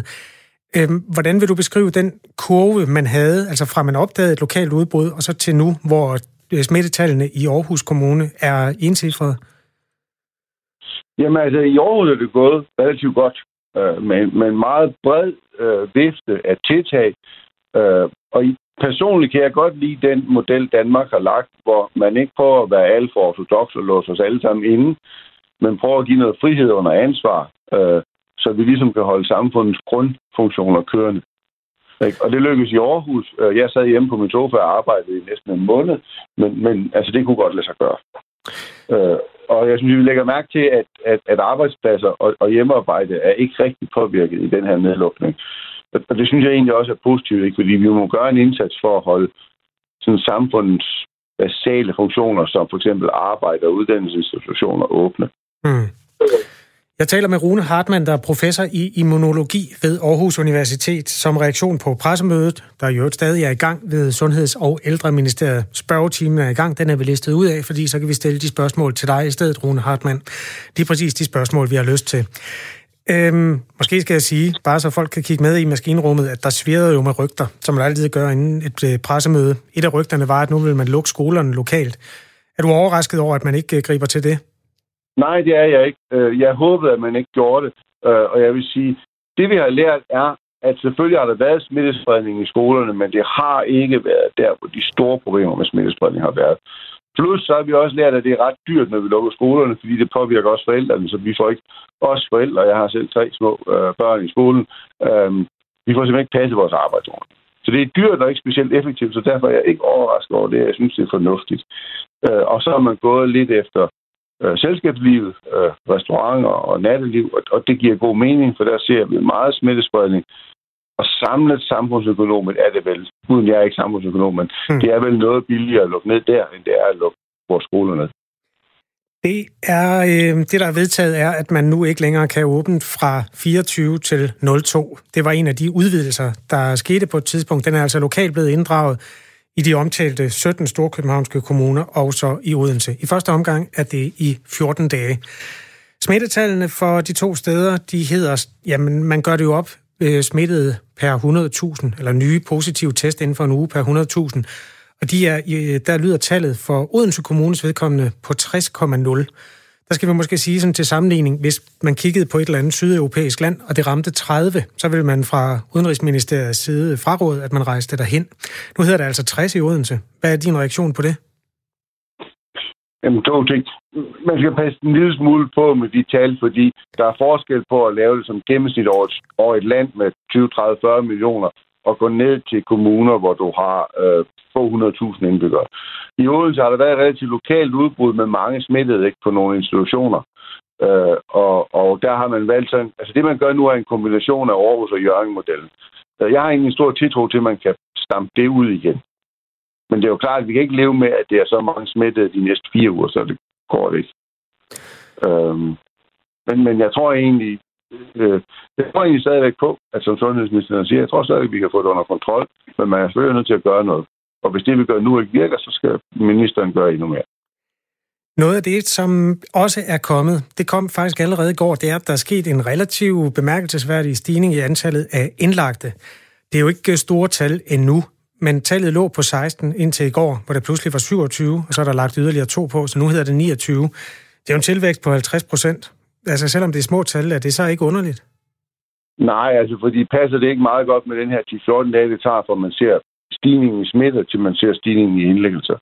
Øh, hvordan vil du beskrive den kurve, man havde, altså fra man opdagede et lokalt udbrud, og så til nu, hvor smittetallene i Aarhus Kommune er ensifrede? Jamen altså, i Aarhus er det gået relativt godt, øh, med, med en meget bred øh, vifte af tiltag, øh, og i personligt kan jeg godt lide den model, Danmark har lagt, hvor man ikke prøver at være alt for ortodoks og låse os alle sammen inde, men prøver at give noget frihed under ansvar, øh, så vi ligesom kan holde samfundets grundfunktioner kørende. Og det lykkedes i Aarhus. Jeg sad hjemme på min sofa og arbejdede i næsten en måned, men, men altså, det kunne godt lade sig gøre. Øh, og jeg synes, vi lægger mærke til, at, at, at arbejdspladser og, og hjemmearbejde er ikke rigtig påvirket i den her nedlukning. Og det synes jeg egentlig også er positivt, ikke? Fordi vi må gøre en indsats for at holde sådan samfundets basale funktioner, som for eksempel arbejde og uddannelsesinstitutioner, åbne. Mm. Jeg taler med Rune Hartmann, der er professor i immunologi ved Aarhus Universitet, som reaktion på pressemødet, der jo stadig er i gang ved Sundheds- og Ældreministeriet. Spørgetimen er i gang, den er vi listet ud af, fordi så kan vi stille de spørgsmål til dig i stedet, Rune Hartmann. Det er præcis de spørgsmål, vi har lyst til. Øhm, måske skal jeg sige, bare så folk kan kigge med i maskinrummet, at der svirrede jo med rygter, som man altid gør inden et pressemøde. Et af rygterne var, at nu vil man lukke skolerne lokalt. Er du overrasket over, at man ikke griber til det? Nej, det er jeg ikke. Jeg håbede, at man ikke gjorde det. Og jeg vil sige, det vi har lært er, at selvfølgelig har der været smittespredning i skolerne, men det har ikke været der, hvor de store problemer med smittespredning har været. Plus så har vi også lært, at det er ret dyrt, når vi lukker skolerne, fordi det påvirker også forældrene, så vi får ikke os forældre. Jeg har selv tre små øh, børn i skolen. Øhm, vi får simpelthen ikke passet vores arbejde. Så det er dyrt og ikke specielt effektivt, så derfor er jeg ikke overrasket over det. Jeg synes, det er fornuftigt. Øh, og så har man gået lidt efter øh, selskabslivet, øh, restauranter og natteliv, og, og det giver god mening, for der ser vi meget smittespredning. Og samlet samfundsøkonomet er det vel, uden jeg er ikke samfundsøkonom, men hmm. det er vel noget billigere at lukke ned der, end det er at lukke vores skoler ned. Det, er, øh, det, der er vedtaget, er, at man nu ikke længere kan åbne fra fireogtyve til nul to. Det var en af de udvidelser, der skete på et tidspunkt. Den er altså lokalt blevet inddraget i de omtalte sytten storkøbenhavnske kommuner, og så i Odense. I første omgang er det i fjorten dage. Smittetallene for de to steder, de hedder, jamen man gør det jo op, smittede per hundrede tusind, eller nye positive test inden for en uge per hundrede tusind. Og de er, der lyder tallet for Odense Kommunes vedkommende på tres komma nul. Der skal vi måske sige sådan til sammenligning, hvis man kiggede på et eller andet sydeuropæisk land, og det ramte tredive, så ville man fra Udenrigsministeriets side fraråde, at man rejste derhen. Nu hedder det altså tres i Odense. Hvad er din reaktion på det? Jamen, to ting. Man skal passe en lille smule på med de tal, fordi der er forskel på at lave det som gennemsnit over et land med tyve, tredive, fyrre millioner, og gå ned til kommuner, hvor du har øh, to hundrede tusind indbyggere. I Odense har der været et relativt lokalt udbrud med mange smittede, ikke, på nogle institutioner. Øh, og, og der har man valgt sådan... Altså det, man gør nu, er en kombination af Aarhus og Hjørring-modellen. Jeg har egentlig en stor tiltro til, at man kan stampe det ud igen. Men det er jo klart, at vi kan ikke leve med, at det er så mange smittede de næste fire uger, så det går det ikke. Øhm, men, men jeg tror egentlig, øh, jeg tror egentlig stadigvæk på, at som sundhedsministeren siger, jeg tror stadigvæk, at vi kan få det under kontrol, men man er selvfølgelig nødt til at gøre noget. Og hvis det, vi gør nu, ikke virker, så skal ministeren gøre endnu mere. Noget af det, som også er kommet, det kom faktisk allerede i går, det er, at der er sket en relativt bemærkelsesværdig stigning i antallet af indlagte. Det er jo ikke store tal endnu, men tallet lå på seksten indtil i går, hvor der pludselig var syvogtyve, og så er der lagt yderligere to på, så nu hedder det niogtyve. Det er jo en tilvækst på halvtreds procent. Altså selvom det er små tal, er det så ikke underligt? Nej, altså fordi passer det ikke meget godt med den her ti fjorten dage, det tager, for man ser stigningen i smitte, til man ser stigningen i indlæggelser.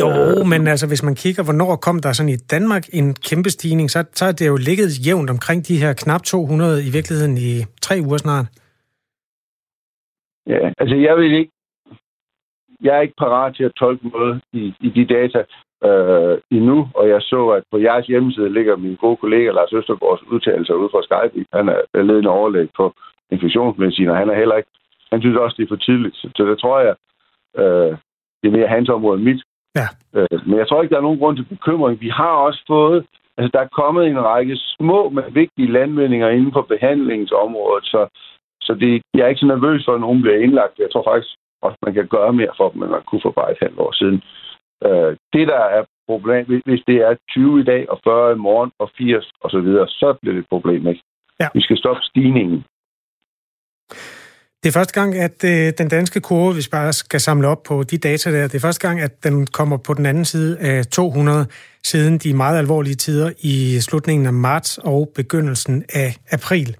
Jo, øh, men altså hvis man kigger, hvornår kom der sådan i Danmark en kæmpe stigning, så, så er det jo ligget jævnt omkring de her knap to hundrede i virkeligheden i tre uger snart. Ja, altså jeg vil ikke, jeg er ikke parat til at tolke noget i, i de data øh, endnu, og jeg så, at på jeres hjemmeside ligger min gode kollega Lars Østergaards udtalelser ude fra Skype. Han er ledende overlæge på infektionsmedicin, og han er heller ikke, han synes også, det er for tidligt. Så det tror jeg, øh, det er mere hans område end mit. Ja. Øh, men jeg tror ikke, der er nogen grund til bekymring. Vi har også fået, altså der er kommet en række små, men vigtige landvindinger inden for behandlingsområdet, så Så det, jeg er ikke så nervøs for, at nogen bliver indlagt. Jeg tror faktisk også, man kan gøre mere for dem, end man kunne for bare et halvt år siden. Øh, det, der er problemet, hvis det er tyve i dag, og fyrre i morgen, og firs og så videre, så bliver det et problem, ikke? Ja. Vi skal stoppe stigningen. Det er første gang, at øh, den danske kurve, hvis bare skal samle op på de data der, det er første gang, at den kommer på den anden side af to hundrede, siden de meget alvorlige tider i slutningen af marts og begyndelsen af april.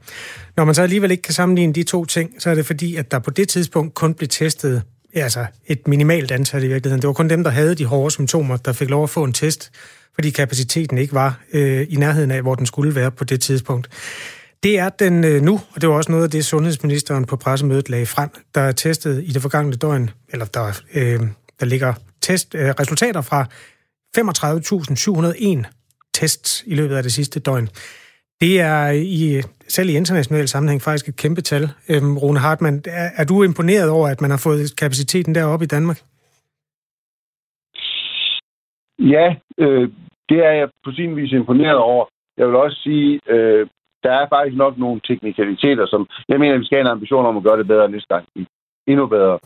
Når man så alligevel ikke kan sammenligne de to ting, så er det fordi, at der på det tidspunkt kun blev testet altså et minimalt antal i virkeligheden. Det var kun dem, der havde de hårde symptomer, der fik lov at få en test, fordi kapaciteten ikke var øh, i nærheden af, hvor den skulle være på det tidspunkt. Det er den nu, og det var også noget af det, sundhedsministeren på pressemødet lagde frem, der er testet i det forgangne døgn, eller der, øh, der ligger test, øh, resultater fra femogtredive tusind syv hundrede og en tests i løbet af det sidste døgn. Det er i, selv i international sammenhæng faktisk et kæmpe tal. Øhm, Rune Hartmann, er, er du imponeret over, at man har fået kapaciteten deroppe i Danmark? Ja, øh, det er jeg på sin vis imponeret over. Jeg vil også sige, øh, der er faktisk nok nogle teknikaliteter, som jeg mener, vi skal have en ambition om at gøre det bedre næste gang. Endnu bedre.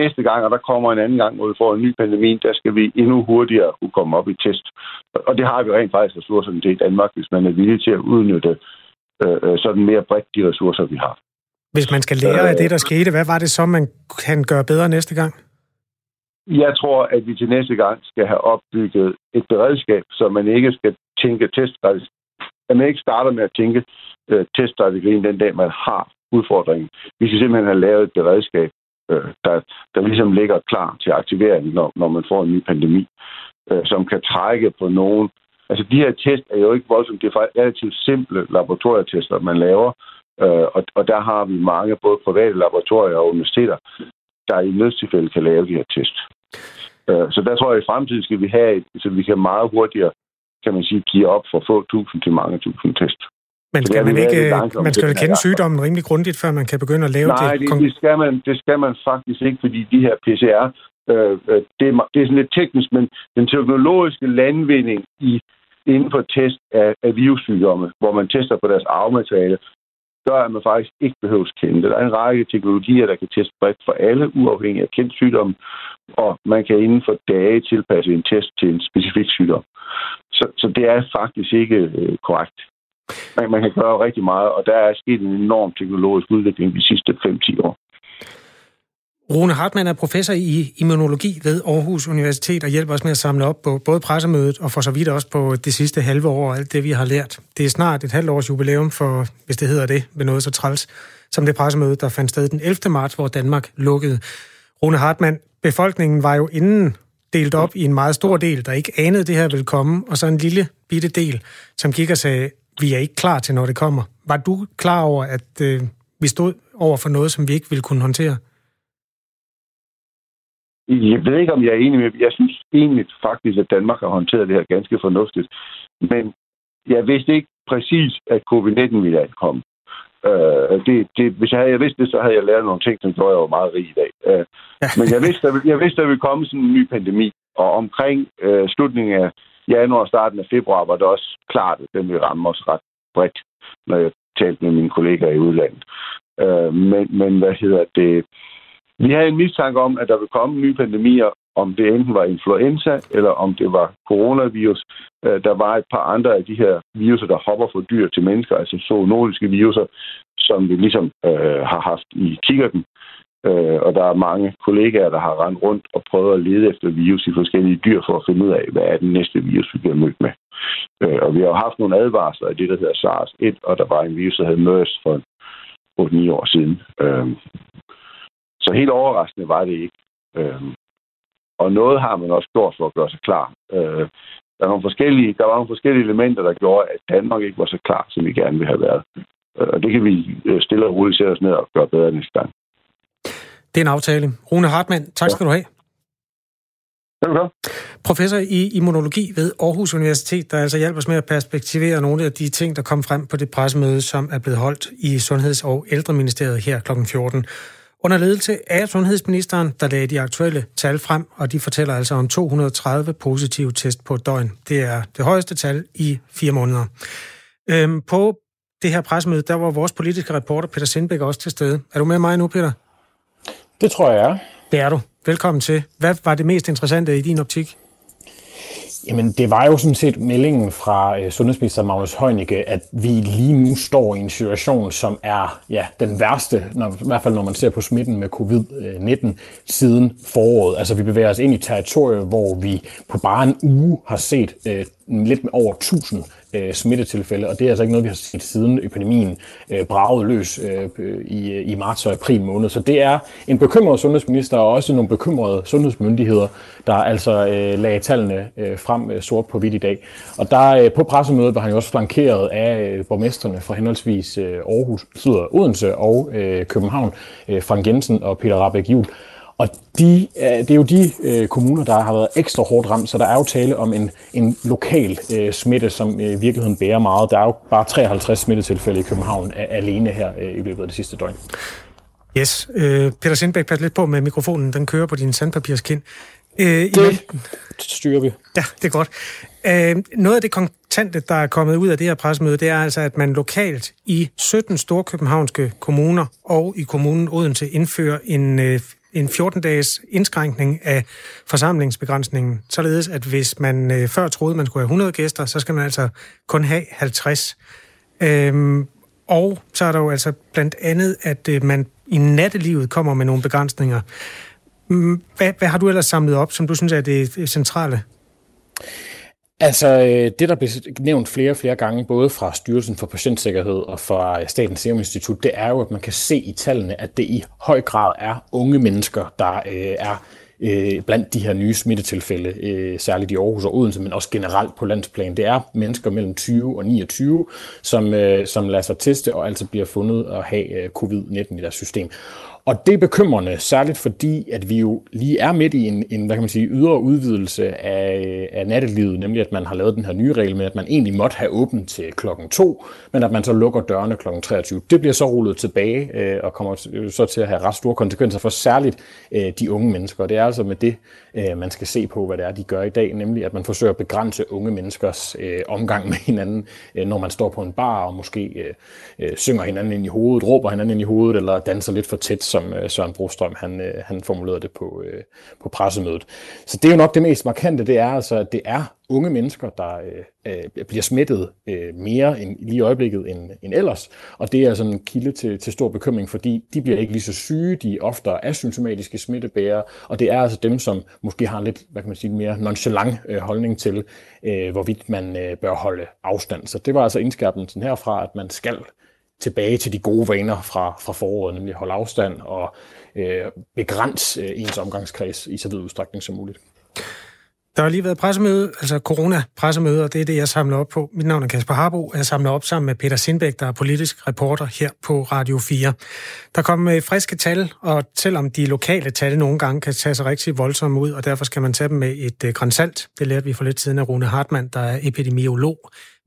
Næste gang, og der kommer en anden gang, hvor vi får en ny pandemi, der skal vi endnu hurtigere kunne komme op i test. Og det har vi rent faktisk ressourcerne til i Danmark, hvis man er villig til at udnytte øh, sådan mere bredt de ressourcer, vi har. Hvis man skal lære af det, der skete, hvad var det så, man kan gøre bedre næste gang? Jeg tror, at vi til næste gang skal have opbygget et beredskab, så man ikke skal tænke teststrategi. At man ikke starter med at tænke øh, teststrategien den dag, man har udfordringen. Vi skal simpelthen have lavet et beredskab, Der, der ligesom ligger klar til aktivering, når, når man får en ny pandemi, øh, som kan trække på nogen. Altså, de her test er jo ikke voldsomt. Det er relativt simple laboratorietester, man laver, øh, og, og der har vi mange, både private laboratorier og universiteter, der i nødstilfælde kan lave de her test. Øh, så der tror jeg, i fremtiden skal vi have, så vi kan meget hurtigere, kan man sige, give op fra få tusind til mange tusind test. Men skal man ikke, man skal jo kende sygdommen rimelig grundigt, før man kan begynde at lave det? Nej, det, det, skal man, det skal man faktisk ikke, fordi de her P C R, øh, det, er, det er sådan lidt teknisk, men den teknologiske landvinding i, inden for test af, af virussygdomme, hvor man tester på deres arvemateriale, gør, at man faktisk ikke behøves kende det. Der er en række teknologier, der kan teste bredt for alle, uafhængig af kendt sygdomme, og man kan inden for dage tilpasse en test til en specifik sygdom. Så, så det er faktisk ikke øh, korrekt. Man kan gøre rigtig meget, og der er sket en enorm teknologisk udvikling de sidste fem til ti år. Rune Hartmann er professor i immunologi ved Aarhus Universitet og hjælper os med at samle op på både pressemødet og for så vidt også på det sidste halve år og alt det, vi har lært. Det er snart et halvt års jubilæum for, hvis det hedder det, ved noget så træls, som det pressemøde, der fandt sted den ellevte marts, hvor Danmark lukkede. Rune Hartmann, befolkningen var jo inden delt op i en meget stor del, der ikke anede det her ville komme, og så en lille bitte del, som gik og sagde, vi er ikke klar til, når det kommer. Var du klar over, at øh, vi stod over for noget, som vi ikke ville kunne håndtere? Jeg ved ikke, om jeg er enig med. Jeg synes egentlig faktisk, at Danmark har håndteret det her ganske fornuftigt. Men jeg vidste ikke præcis, at covid nitten ville ankomme. Øh, det, det, hvis jeg havde jeg vidste det, så havde jeg lært nogle ting, som gjorde jeg jo meget rig i dag. Øh, ja. Men jeg vidste, der, jeg vidste, der ville komme sådan en ny pandemi. Og omkring øh, slutningen af januar og starten af februar var det også klart, at den ville ramme os ret bredt, når jeg talte med mine kolleger i udlandet. Øh, men, men hvad hedder det? Vi havde en mistanke om, at der ville komme nye pandemier, om det enten var influenza, eller om det var coronavirus. Øh, der var et par andre af de her viruser, der hopper fra dyr til mennesker, altså zoonotiske viruser, som vi ligesom øh, har haft i kikkerten. Øh, og der er mange kollegaer, der har rendt rundt og prøvet at lede efter virus i forskellige dyr for at finde ud af, hvad er den næste virus, vi bliver mødt med. Øh, og vi har jo haft nogle advarsler af det, der hedder SARS et, og der var en virus, der hed MERS for otte ni år siden. Øh, så helt overraskende var det ikke. Øh, og noget har man også gjort for at gøre sig klar. Øh, der, var nogle forskellige, der var nogle forskellige elementer, der gjorde, at Danmark ikke var så klar, som vi gerne ville have været. Øh, og det kan vi stille og roligt sætte os ned og gøre bedre næste gang. Det er en aftale. Rune Hartmann, tak skal ja. du have. Velkommen. Professor i immunologi ved Aarhus Universitet, der altså hjælper os med at perspektivere nogle af de ting, der kom frem på det pressemøde, som er blevet holdt i Sundheds- og Ældreministeriet her klokken fjorten. Under ledelse af sundhedsministeren, der lagde de aktuelle tal frem, og de fortæller altså om to hundrede og tredive positive test på et døgn. Det er det højeste tal i fire måneder. Øhm, på det her pressemøde, der var vores politiske reporter Peter Sindbæk også til stede. Er du med mig nu, Peter? Det tror jeg er. Det er du. Velkommen til. Hvad var det mest interessante i din optik? Jamen, det var jo sådan set meldingen fra sundhedsminister Magnus Heunicke, at vi lige nu står i en situation, som er ja, den værste, når, i hvert fald når man ser på smitten med covid nitten, siden foråret. Altså, vi bevæger os ind i territoriet, hvor vi på bare en uge har set øh, lidt over tusind smittetilfælde, og det er altså ikke noget, vi har set siden epidemien øh, bragede løs øh, i, i marts og april måned. Så det er en bekymret sundhedsminister og også nogle bekymrede sundhedsmyndigheder, der altså øh, lagde tallene øh, frem øh, sort på hvidt i dag. Og der øh, på pressemødet var han jo også flankeret af øh, borgmesterne fra henholdsvis øh, Aarhus, Syd- og Odense og øh, København, øh, Frank Jensen og Peter Rahbek-Juel. Og de, det er jo de øh, kommuner, der har været ekstra hårdt ramt, så der er jo tale om en, en lokal øh, smitte, som øh, i virkeligheden bærer meget. Der er jo bare treoghalvtreds smittetilfælde i København a- alene her øh, i løbet af det sidste døgn. Yes. Øh, Peter Sindbæk, pas lidt på med mikrofonen. Den kører på din sandpapirskind. Øh, det imellem... styrer vi. Ja, det er godt. Øh, noget af det kontante, der er kommet ud af det her pressemøde, det er altså, at man lokalt i sytten storkøbenhavnske kommuner og i kommunen Odense indfører en... Øh, en fjorten-dages indskrænkning af forsamlingsbegrænsningen, således at hvis man øh, før troede, man skulle have hundrede gæster, så skal man altså kun have halvtreds. Øhm, og så er der jo altså blandt andet, at øh, man i nattelivet kommer med nogle begrænsninger. Hvad, hvad har du ellers samlet op, som du synes er det centrale? Altså, det der blev nævnt flere og flere gange, både fra Styrelsen for Patientsikkerhed og fra Statens Serum Institut, det er jo, at man kan se i tallene, at det i høj grad er unge mennesker, der øh, er øh, blandt de her nye smittetilfælde, øh, særligt i Aarhus og Odense, men også generelt på landsplan. Det er mennesker mellem tyve og niogtyve, som, øh, som lader sig teste og altså bliver fundet at have øh, covid nitten i deres system. Og det er bekymrende, særligt fordi, at vi jo lige er midt i en, en hvad kan man sige, ydre udvidelse af, af nattelivet, nemlig at man har lavet den her nye regel med, at man egentlig måtte have åbent til klokken to, men at man så lukker dørene klokken treogtyve. Det bliver så rullet tilbage øh, og kommer så til at have ret store konsekvenser for særligt øh, de unge mennesker. Og det er altså med det, øh, man skal se på, hvad det er, de gør i dag, nemlig at man forsøger at begrænse unge menneskers øh, omgang med hinanden, øh, når man står på en bar og måske øh, øh, synger hinanden ind i hovedet, råber hinanden ind i hovedet eller danser lidt for tæt, som Søren Brostrøm, han, han formulerede det på, på pressemødet. Så det er jo nok det mest markante, det er altså, at det er unge mennesker, der øh, bliver smittet øh, mere end, lige i øjeblikket end, end ellers, og det er altså en kilde til, til stor bekymring, fordi de bliver ikke lige så syge, de er oftere asymptomatiske smittebærere, og det er altså dem, som måske har en lidt, hvad kan man sige, mere nonchalant øh, holdning til, øh, hvorvidt man øh, bør holde afstand. Så det var altså indskærpelsen herfra, at man skal tilbage til de gode vaner fra, fra foråret, nemlig holde afstand og øh, begrænse øh, ens omgangskreds i så vid udstrækning som muligt. Der har lige været pressemøde, altså corona-pressemøde, og det er det, jeg samler op på. Mit navn er Kasper Harbo, og jeg samler op sammen med Peter Sindbæk, der er politisk reporter her på Radio fire. Der kom øh, friske tal, og selvom de lokale tal nogle gange kan tage sig rigtig voldsomme ud, og derfor skal man tage dem med et øh, gran salt. Det lærte vi for lidt siden af Rune Hartmann, der er epidemiolog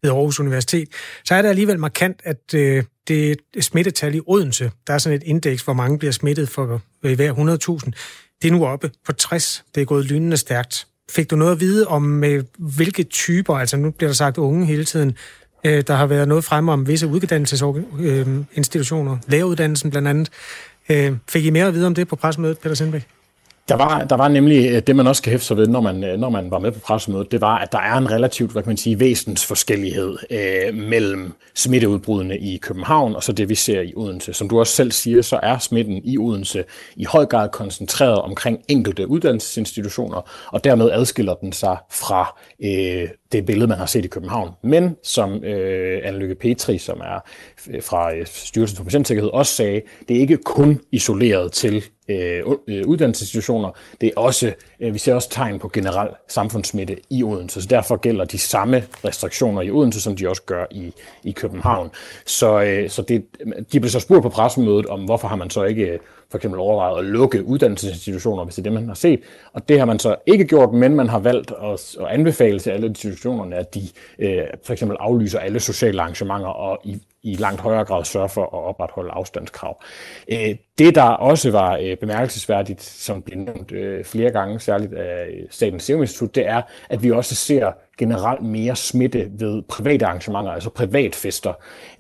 ved Aarhus Universitet, så er det alligevel markant, at øh, det smittetal i Odense, der er sådan et indeks, hvor mange bliver smittet for øh, hver hundrede tusind, det er nu oppe på tres. Det er gået lynende stærkt. Fik du noget at vide om, øh, hvilke typer, altså nu bliver der sagt unge hele tiden, øh, der har været noget fremme om visse uddannelsesinstitutioner, øh, læreruddannelsen blandt andet. Øh, fik I mere at vide om det på pressemødet, Peter Sindbæk? Der var, der var nemlig det, man også skal hæfte sig ved, når man, når man var med på pressemødet, det var, at der er en relativt, hvad kan man sige, væsensforskellighed øh, mellem smitteudbrudene i København og så det, vi ser i Odense. Som du også selv siger, så er smitten i Odense i høj grad koncentreret omkring enkelte uddannelsesinstitutioner, og dermed adskiller den sig fra øh, det billede, man har set i København. Men som øh, Anette Lykke Petri, som er fra Styrelsen for Patientsikkerhed, også sagde, det er ikke kun isoleret til uddannelsesinstitutioner. Det er også, vi ser også tegn på generel samfundssmitte i Odense, så derfor gælder de samme restriktioner i Odense, som de også gør i, i København. Så, så det, de blev så spurgt på pressemødet om, hvorfor har man så ikke for eksempel overvejet at lukke uddannelsesinstitutioner, hvis det er det, man har set. Og det har man så ikke gjort, men man har valgt at, at anbefale til alle institutionerne, at de øh, for eksempel aflyser alle sociale arrangementer og i, i langt højere grad sørger for at opretholde afstandskrav. Øh, det, der også var øh, bemærkelsesværdigt, som blev nævnt øh, flere gange, særligt af Statens Serum Institut, det er, at vi også ser generelt mere smitte ved private arrangementer, altså privatfester.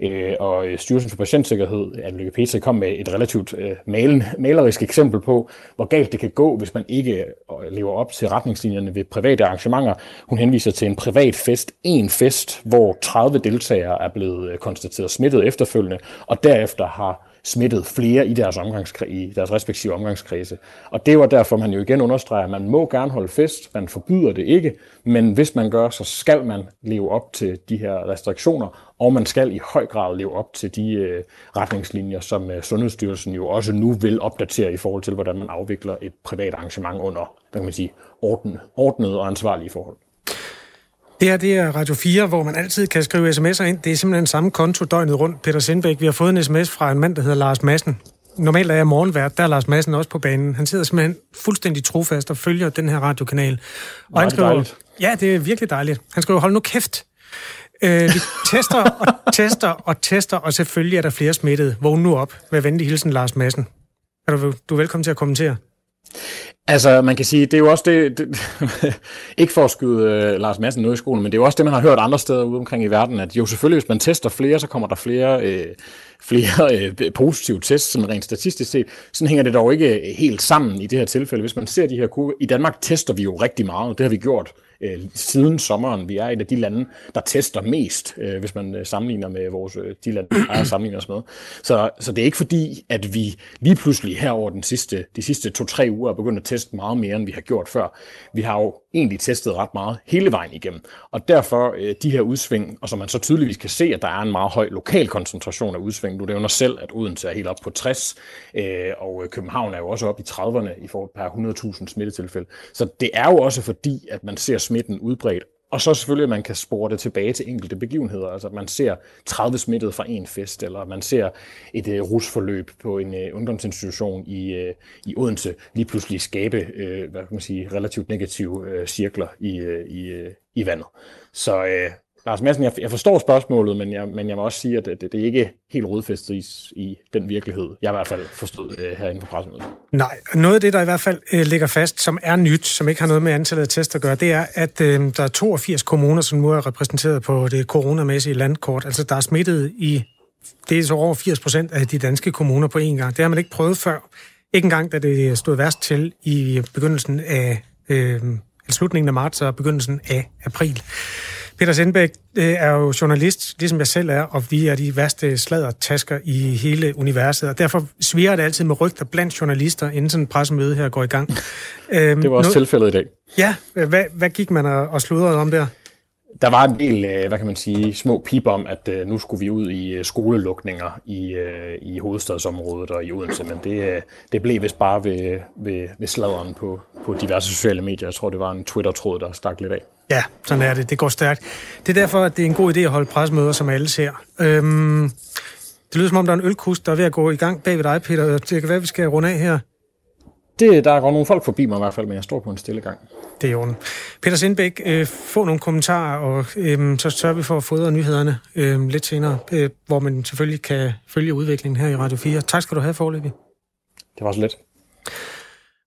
Øh, og Styrelsen for Patientsikkerhed, Anette Lykke Petri, kom med et relativt øh, malen, malerisk eksempel på, hvor galt det kan gå, hvis man ikke lever op til retningslinjerne ved private arrangementer. Hun henviser til en privat fest, en fest, hvor tredive deltagere er blevet konstateret smittet efterfølgende, og derefter har smittet flere i deres, omgangskre- i deres respektive omgangskredse. Og det var derfor, man jo igen understreger, at man må gerne holde fest, man forbyder det ikke, men hvis man gør, så skal man leve op til de her restriktioner, og man skal i høj grad leve op til de øh, retningslinjer, som øh, Sundhedsstyrelsen jo også nu vil opdatere i forhold til, hvordan man afvikler et privat arrangement under, hvad kan man sige, ordnet, ordnet og ansvarlige forhold. Det her, det er Radio fire, hvor man altid kan skrive sms'er ind. Det er simpelthen samme konto døgnet rundt. Peter Sindbæk, vi har fået en sms fra en mand, der hedder Lars Madsen. normalt er jeg morgenvært, der er Lars Madsen også på banen. Han sidder simpelthen fuldstændig trofast og følger den her radiokanal. Og nej, han skriver, dejligt. Ja, det er virkelig dejligt. Han skriver, hold nu kæft. Øh, vi tester og tester og tester, og selvfølgelig er der flere smittede. Vågn nu op. Vær venlig hilsen, Lars Madsen. Er du, du er velkommen til at kommentere. Altså, man kan sige, det er jo også det, det ikke for at skyde uh, Lars Madsen noget i skolen, men det er jo også det, man har hørt andre steder ude omkring i verden, at jo selvfølgelig, hvis man tester flere, så kommer der flere, øh, flere øh, positive tests, sådan rent statistisk set. Sådan hænger det dog ikke helt sammen i det her tilfælde. Hvis man ser de her kurver, i Danmark tester vi jo rigtig meget, det har vi gjort øh, siden sommeren. Vi er et af de lande, der tester mest, øh, hvis man sammenligner med vores, de lande, der sammenligner os med. Så, så det er ikke fordi, at vi lige pludselig herover den sidste, de sidste to-tre uger er begyndt at teste meget mere, end vi har gjort før. Vi har jo egentlig testet ret meget hele vejen igennem, og derfor øh, de her udsving, og som man så tydeligvis kan se, at der er en meget høj lokal koncentration af udsving. Du nævner selv, at Odense er helt op på tres, øh, og København er jo også op i trediverne i forhold per hundrede tusind smittetilfælde. Så det er jo også fordi, at man ser smitten udbredt, og så selvfølgelig, at man kan spore det tilbage til enkelte begivenheder. Altså, at man ser tredive smittede fra en fest, eller man ser et uh, rusforløb på en uh, ungdomsinstitution i, uh, i Odense lige pludselig skabe uh, hvad kan man sige, relativt negative uh, cirkler i, uh, i, uh, i vandet. Så uh, Lars Madsen, jeg, jeg forstår spørgsmålet, men jeg, men jeg må også sige, at det, det er ikke helt rodfæstet i, i den virkelighed, jeg i hvert fald forstod uh, herinde på pressemødet. Nej, noget af det, der i hvert fald uh, ligger fast, som er nyt, som ikke har noget med antallet af test at gøre, det er, at uh, der er toogfirs kommuner, som nu er repræsenteret på det coronamæssige landkort. Altså, der er smittet i, det er så over firs procent af de danske kommuner på én gang. Det har man ikke prøvet før. Ikke engang, da det stod værst til i begyndelsen af, uh, slutningen af marts og begyndelsen af april. Peter Sindbæk er jo journalist, ligesom jeg selv er, og vi er de værste sladdertasker i hele universet, og derfor sviger det altid med rygter blandt journalister, inden sådan en pressemøde her går i gang. Æm, det var også no- tilfældet i dag. Ja, hvad, hvad gik man og, og sludrede om der? Der var en del, hvad kan man sige, små pip om, at nu skulle vi ud i skolelukninger i, i hovedstadsområdet og i Odense, men det, det blev vist bare ved, ved, ved sladderen på, på diverse sociale medier. Jeg tror, det var en Twitter-tråd, der stak lidt af. Ja, sådan er det. Det går stærkt. Det er derfor, at det er en god idé at holde pressemøder, som alle ser. Øhm, det lyder som om, der er en ølkus, der er ved at gå i gang bag ved dig, Peter. Det kan være, vi skal runde af her. Det, der går nogle folk forbi mig i hvert fald, men jeg står på en stille gang. Det er ordentligt. Peter Sindbæk, øh, få nogle kommentarer, og øh, så sørger vi for at fodre nyhederne øh, lidt senere, øh, hvor man selvfølgelig kan følge udviklingen her i Radio fire. Tak skal du have foreløbig. Det var så let.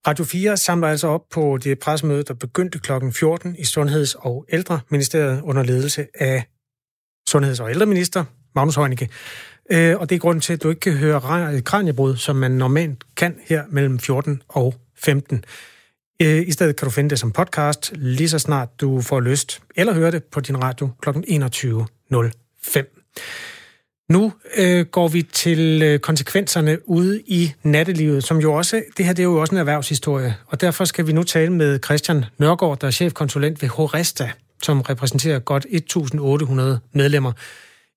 Radio fire samler altså op på det pressemøde, der begyndte klokken fjorten i Sundheds- og Ældreministeriet under ledelse af Sundheds- og Ældreminister Magnus Heunicke. Og det er grunden til, at du ikke kan høre Kraniebrud, som man normalt kan her mellem fjorten og femten. I stedet kan du finde det som podcast, lige så snart du får lyst, eller høre det på din radio klokken enogtyve nul fem. Nu øh, går vi til konsekvenserne ude i nattelivet, som jo også, det her det er jo også en erhvervshistorie, og derfor skal vi nu tale med Christian Nørgaard, der er chefkonsulent ved Horesta, som repræsenterer godt et tusind otte hundrede medlemmer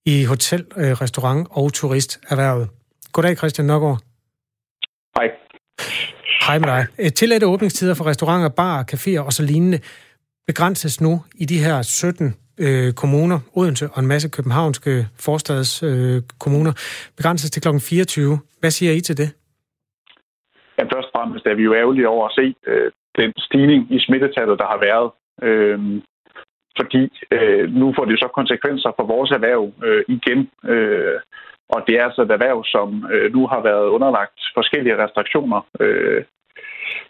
i hotel, restaurant og turisterhvervet. Goddag, Christian Nørgaard. Hej. Hej med dig. Tilladte åbningstider for restauranter, barer, caféer og så lignende begrænses nu i de her sytten øh, kommuner, Odense og en masse københavnske forstadskommuner, øh, begrænses til klokken fireogtyve. Hvad siger I til det? Ja, først og fremmest er vi jo ærgerlige over at se øh, den stigning i smittetallet, der har været. Øh, fordi øh, nu får det så konsekvenser for vores erhverv øh, igen. Øh, og det er altså et erhverv, som øh, nu har været underlagt forskellige restriktioner øh,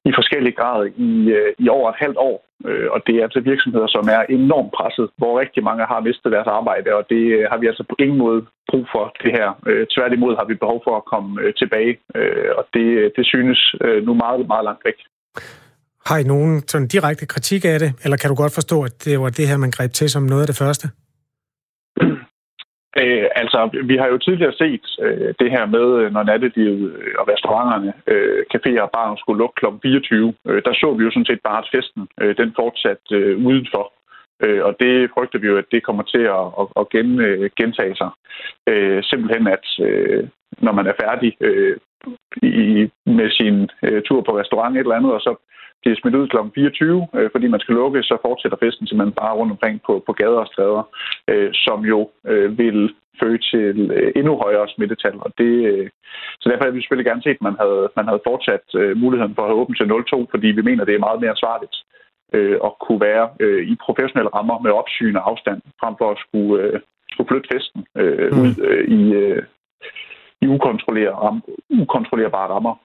i forskellig grad i, øh, i over et halvt år. Øh, og det er altså virksomheder, som er enormt presset, hvor rigtig mange har mistet deres arbejde, og det øh, har vi altså på ingen måde brug for det her. Øh, tværtimod har vi behov for at komme øh, tilbage, øh, og det, det synes øh, nu meget, meget langt væk. Har I nogen sådan direkte kritik af det, eller kan du godt forstå, at det var det her, man greb til som noget af det første? Øh, altså, vi har jo tidligere set øh, det her med, når nattelivet og restauranterne, øh, caféer og barer skulle lukke klokken fireogtyve. Øh, der så vi jo sådan set bare, at festen øh, den fortsat øh, udenfor. Øh, og det frygter vi jo, at det kommer til at, at, at gen, øh, gentage sig. Øh, simpelthen, at øh, når man er færdig øh, i, med sin øh, tur på restaurant et eller andet, og så Det er smidt ud klokken fireogtyve, øh, fordi man skal lukke, så fortsætter festen simpelthen bare rundt omkring på, på gader og stræder, øh, som jo øh, vil føre til øh, endnu højere smittetal. Og det, øh, så derfor havde vi selvfølgelig gerne set, at man havde, man havde fortsat øh, muligheden for at have åbent til nul komma to, fordi vi mener, det er meget mere ansvarligt øh, at kunne være øh, i professionelle rammer med opsyn og afstand, frem for at skulle, øh, skulle flytte festen øh, ud øh, i, øh, i ukontrollerbare rammer.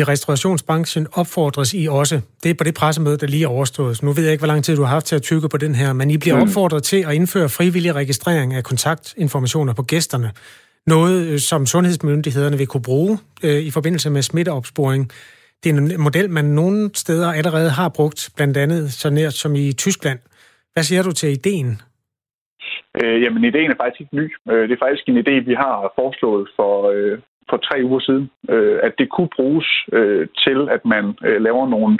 I restaurationsbranchen opfordres I også. Det er på det pressemøde, der lige er overstået. Nu ved jeg ikke, hvor lang tid du har haft til at tygge på den her, men I bliver opfordret til at indføre frivillig registrering af kontaktinformationer på gæsterne. Noget, som sundhedsmyndighederne vil kunne bruge øh, i forbindelse med smitteopsporing. Det er en model, man nogle steder allerede har brugt, blandt andet så nært som i Tyskland. Hvad siger du til ideen? Øh, jamen, ideen er faktisk ikke ny. Det er faktisk en idé, vi har foreslået for... Øh for tre uger siden, øh, at det kunne bruges øh, til, at man øh, laver nogle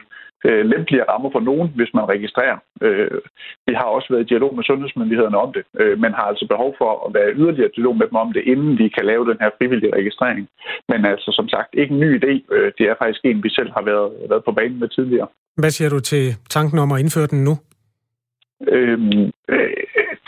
øh, lempeligere rammer for nogen, hvis man registrerer. Øh, vi har også været i dialog med sundhedsmyndighederne om det, øh, men har altså behov for at være yderligere dialog med dem om det, inden vi kan lave den her frivillige registrering. Men altså som sagt, ikke en ny idé. Øh, det er faktisk en, vi selv har været, været på banen med tidligere. Hvad siger du til tanken om at indføre den nu? Øhm, øh,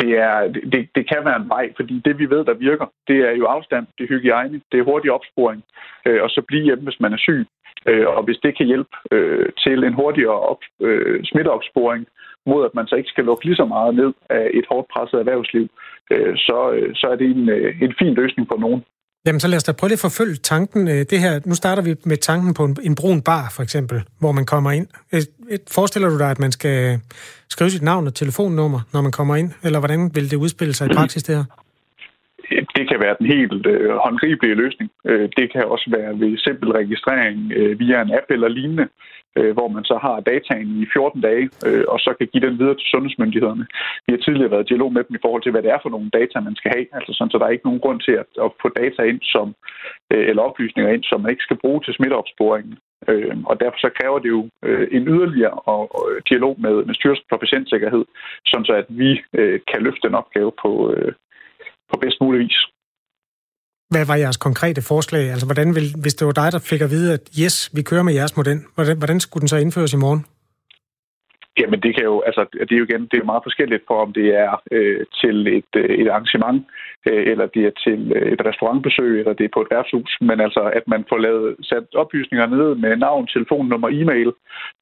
det, er, det, det kan være en vej, fordi det vi ved, der virker, det er jo afstand, det er hygiejne, det er hurtig opsporing, øh, og så blive hjemme, hvis man er syg. Øh, og hvis det kan hjælpe øh, til en hurtigere op, øh, smitteopsporing, mod at man så ikke skal lukke lige så meget ned af et hårdt presset erhvervsliv, øh, så, øh, så er det en, øh, en fin løsning for nogen. Jamen så lad os da prøve lidt at forfølge tanken. Det her, nu starter vi med tanken på en, en brun bar, for eksempel, hvor man kommer ind. Forestiller du dig, at man skal skrive sit navn og telefonnummer, når man kommer ind? Eller hvordan vil det udspille sig i praksis, det her? Det kan være den helt øh, håndgribelige løsning. Det kan også være ved simpel registrering øh, via en app eller lignende, øh, hvor man så har dataen i fjorten dage, øh, og så kan give den videre til sundhedsmyndighederne. Vi har tidligere været i dialog med dem i forhold til, hvad det er for nogle data, man skal have. Altså sådan, så der er ikke nogen grund til at, at få data ind, som, øh, eller oplysninger ind, som man ikke skal bruge til smitteopsporingen. Øh, og derfor så kræver det jo øh, en yderligere og, og dialog med, med Styrelsen for Patientsikkerhed, sådan så at vi øh, kan løfte den opgave på... Øh, på bedst mulig vis. Hvad var jeres konkrete forslag? Altså, hvordan vil, hvis det var dig, der fik at vide, at yes, vi kører med jeres model, hvordan, hvordan skulle den så indføres i morgen? Jamen, det kan jo, altså, det er jo igen, det er meget forskelligt på, om det er øh, til et, et arrangement, øh, eller det er til et restaurantbesøg, eller det er på et værtshus, men altså, at man får lavet, sat oplysninger ned med navn, telefonnummer, e-mail,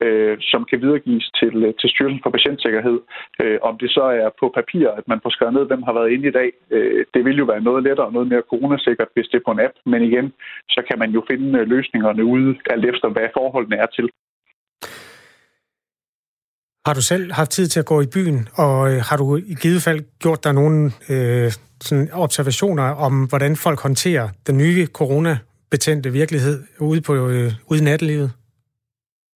øh, som kan videregives til, til Styrelsen for Patientsikkerhed. Øh, om det så er på papir, at man får skrevet ned, hvem har været inde i dag, øh, det vil jo være noget lettere og noget mere coronasikkert, hvis det er på en app, men igen, så kan man jo finde løsningerne ude, alt efter hvad forholdene er til. Har du selv haft tid til at gå i byen, og har du i givet fald gjort dig nogle øh, sådan observationer om, hvordan folk håndterer den nye coronabetændte virkelighed ude, på, øh, ude i nattelivet?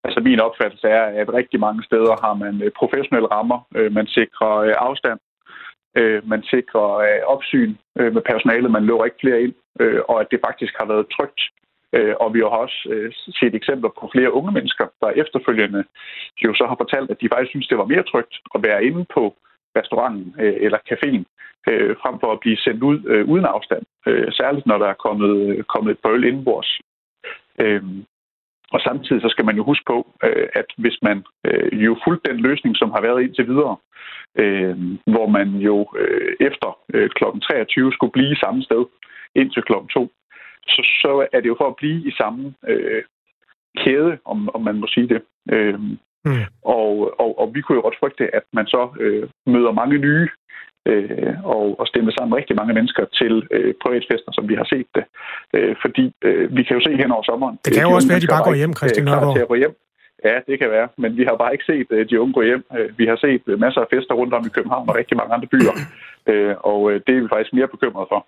Altså min opfattelse er, at rigtig mange steder har man professionelle rammer. Man sikrer afstand, man sikrer opsyn med personalet, man lukker ikke flere ind, og at det faktisk har været trygt. Og vi har også set eksempler på flere unge mennesker, der efterfølgende jo så har fortalt, at de faktisk synes, det var mere trygt at være inde på restauranten eller caféen, frem for at blive sendt ud uden afstand. Særligt når der er kommet, kommet et bøl indenbords. Og samtidig så skal man jo huske på, at hvis man jo fulgte den løsning, som har været indtil videre, hvor man jo efter klokken treogtyve skulle blive samme sted indtil klokken to, Så, så er det jo for at blive i samme øh, kæde, om, om man må sige det. Øhm, mm. og, og, og vi kunne jo godt frygte, at man så øh, møder mange nye øh, og, og stemmer sammen rigtig mange mennesker til øh, privatfester, som vi har set det. Øh, fordi øh, vi kan jo se hen over sommeren... Det kan jo også være, at de bare går hjem, Christian Nørgaard. Hjem. Ja, det kan være, men vi har bare ikke set øh, de unge gå hjem. Øh, vi har set øh, masser af fester rundt om i København og rigtig mange andre byer, øh, og øh, det er vi faktisk mere bekymrede for.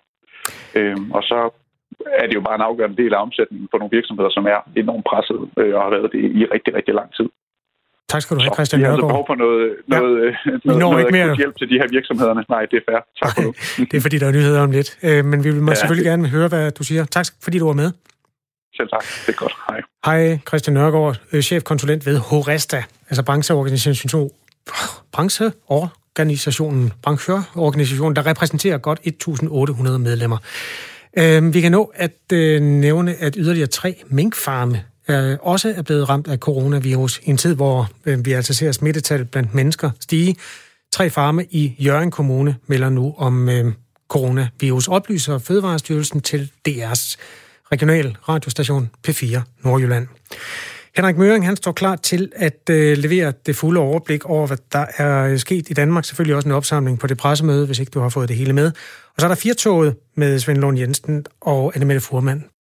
Øh, og så... er det jo bare en afgørende del af omsætningen for nogle virksomheder, som er enormt presset øh, og har været det i rigtig, rigtig lang tid. Tak skal du have, Christian Nørgaard. Vi har altså behov for noget, noget, ja. noget, noget, noget hjælp til de her virksomhederne. Nej, det er fair. Tak for okay. Det er fordi, der er nyheder om lidt. Øh, men vi vil ja. selvfølgelig gerne høre, hvad du siger. Tak fordi du var med. Selv tak. Det er godt. Hej. Hej, Christian Nørgaard, chefkonsulent ved Horesta, altså brancheorganisationen, brancheorganisationen, brancheorganisationen, der repræsenterer godt et tusind otte hundrede medlemmer. Vi kan nå at nævne, at yderligere tre minkfarme øh, også er blevet ramt af coronavirus i en tid, hvor øh, vi altså ser smittetal blandt mennesker stige. Tre farme i Hjørring Kommune melder nu om øh, coronavirus, oplyser Fødevarestyrelsen til D R's regional radiostation P fire Nordjylland. Henrik Møring, han står klar til at øh, levere det fulde overblik over, hvad der er sket i Danmark. Selvfølgelig også en opsamling på det pressemøde, hvis ikke du har fået det hele med. Og så er der firetoget med Svend Lund Jensen og Annemette Fuhrmann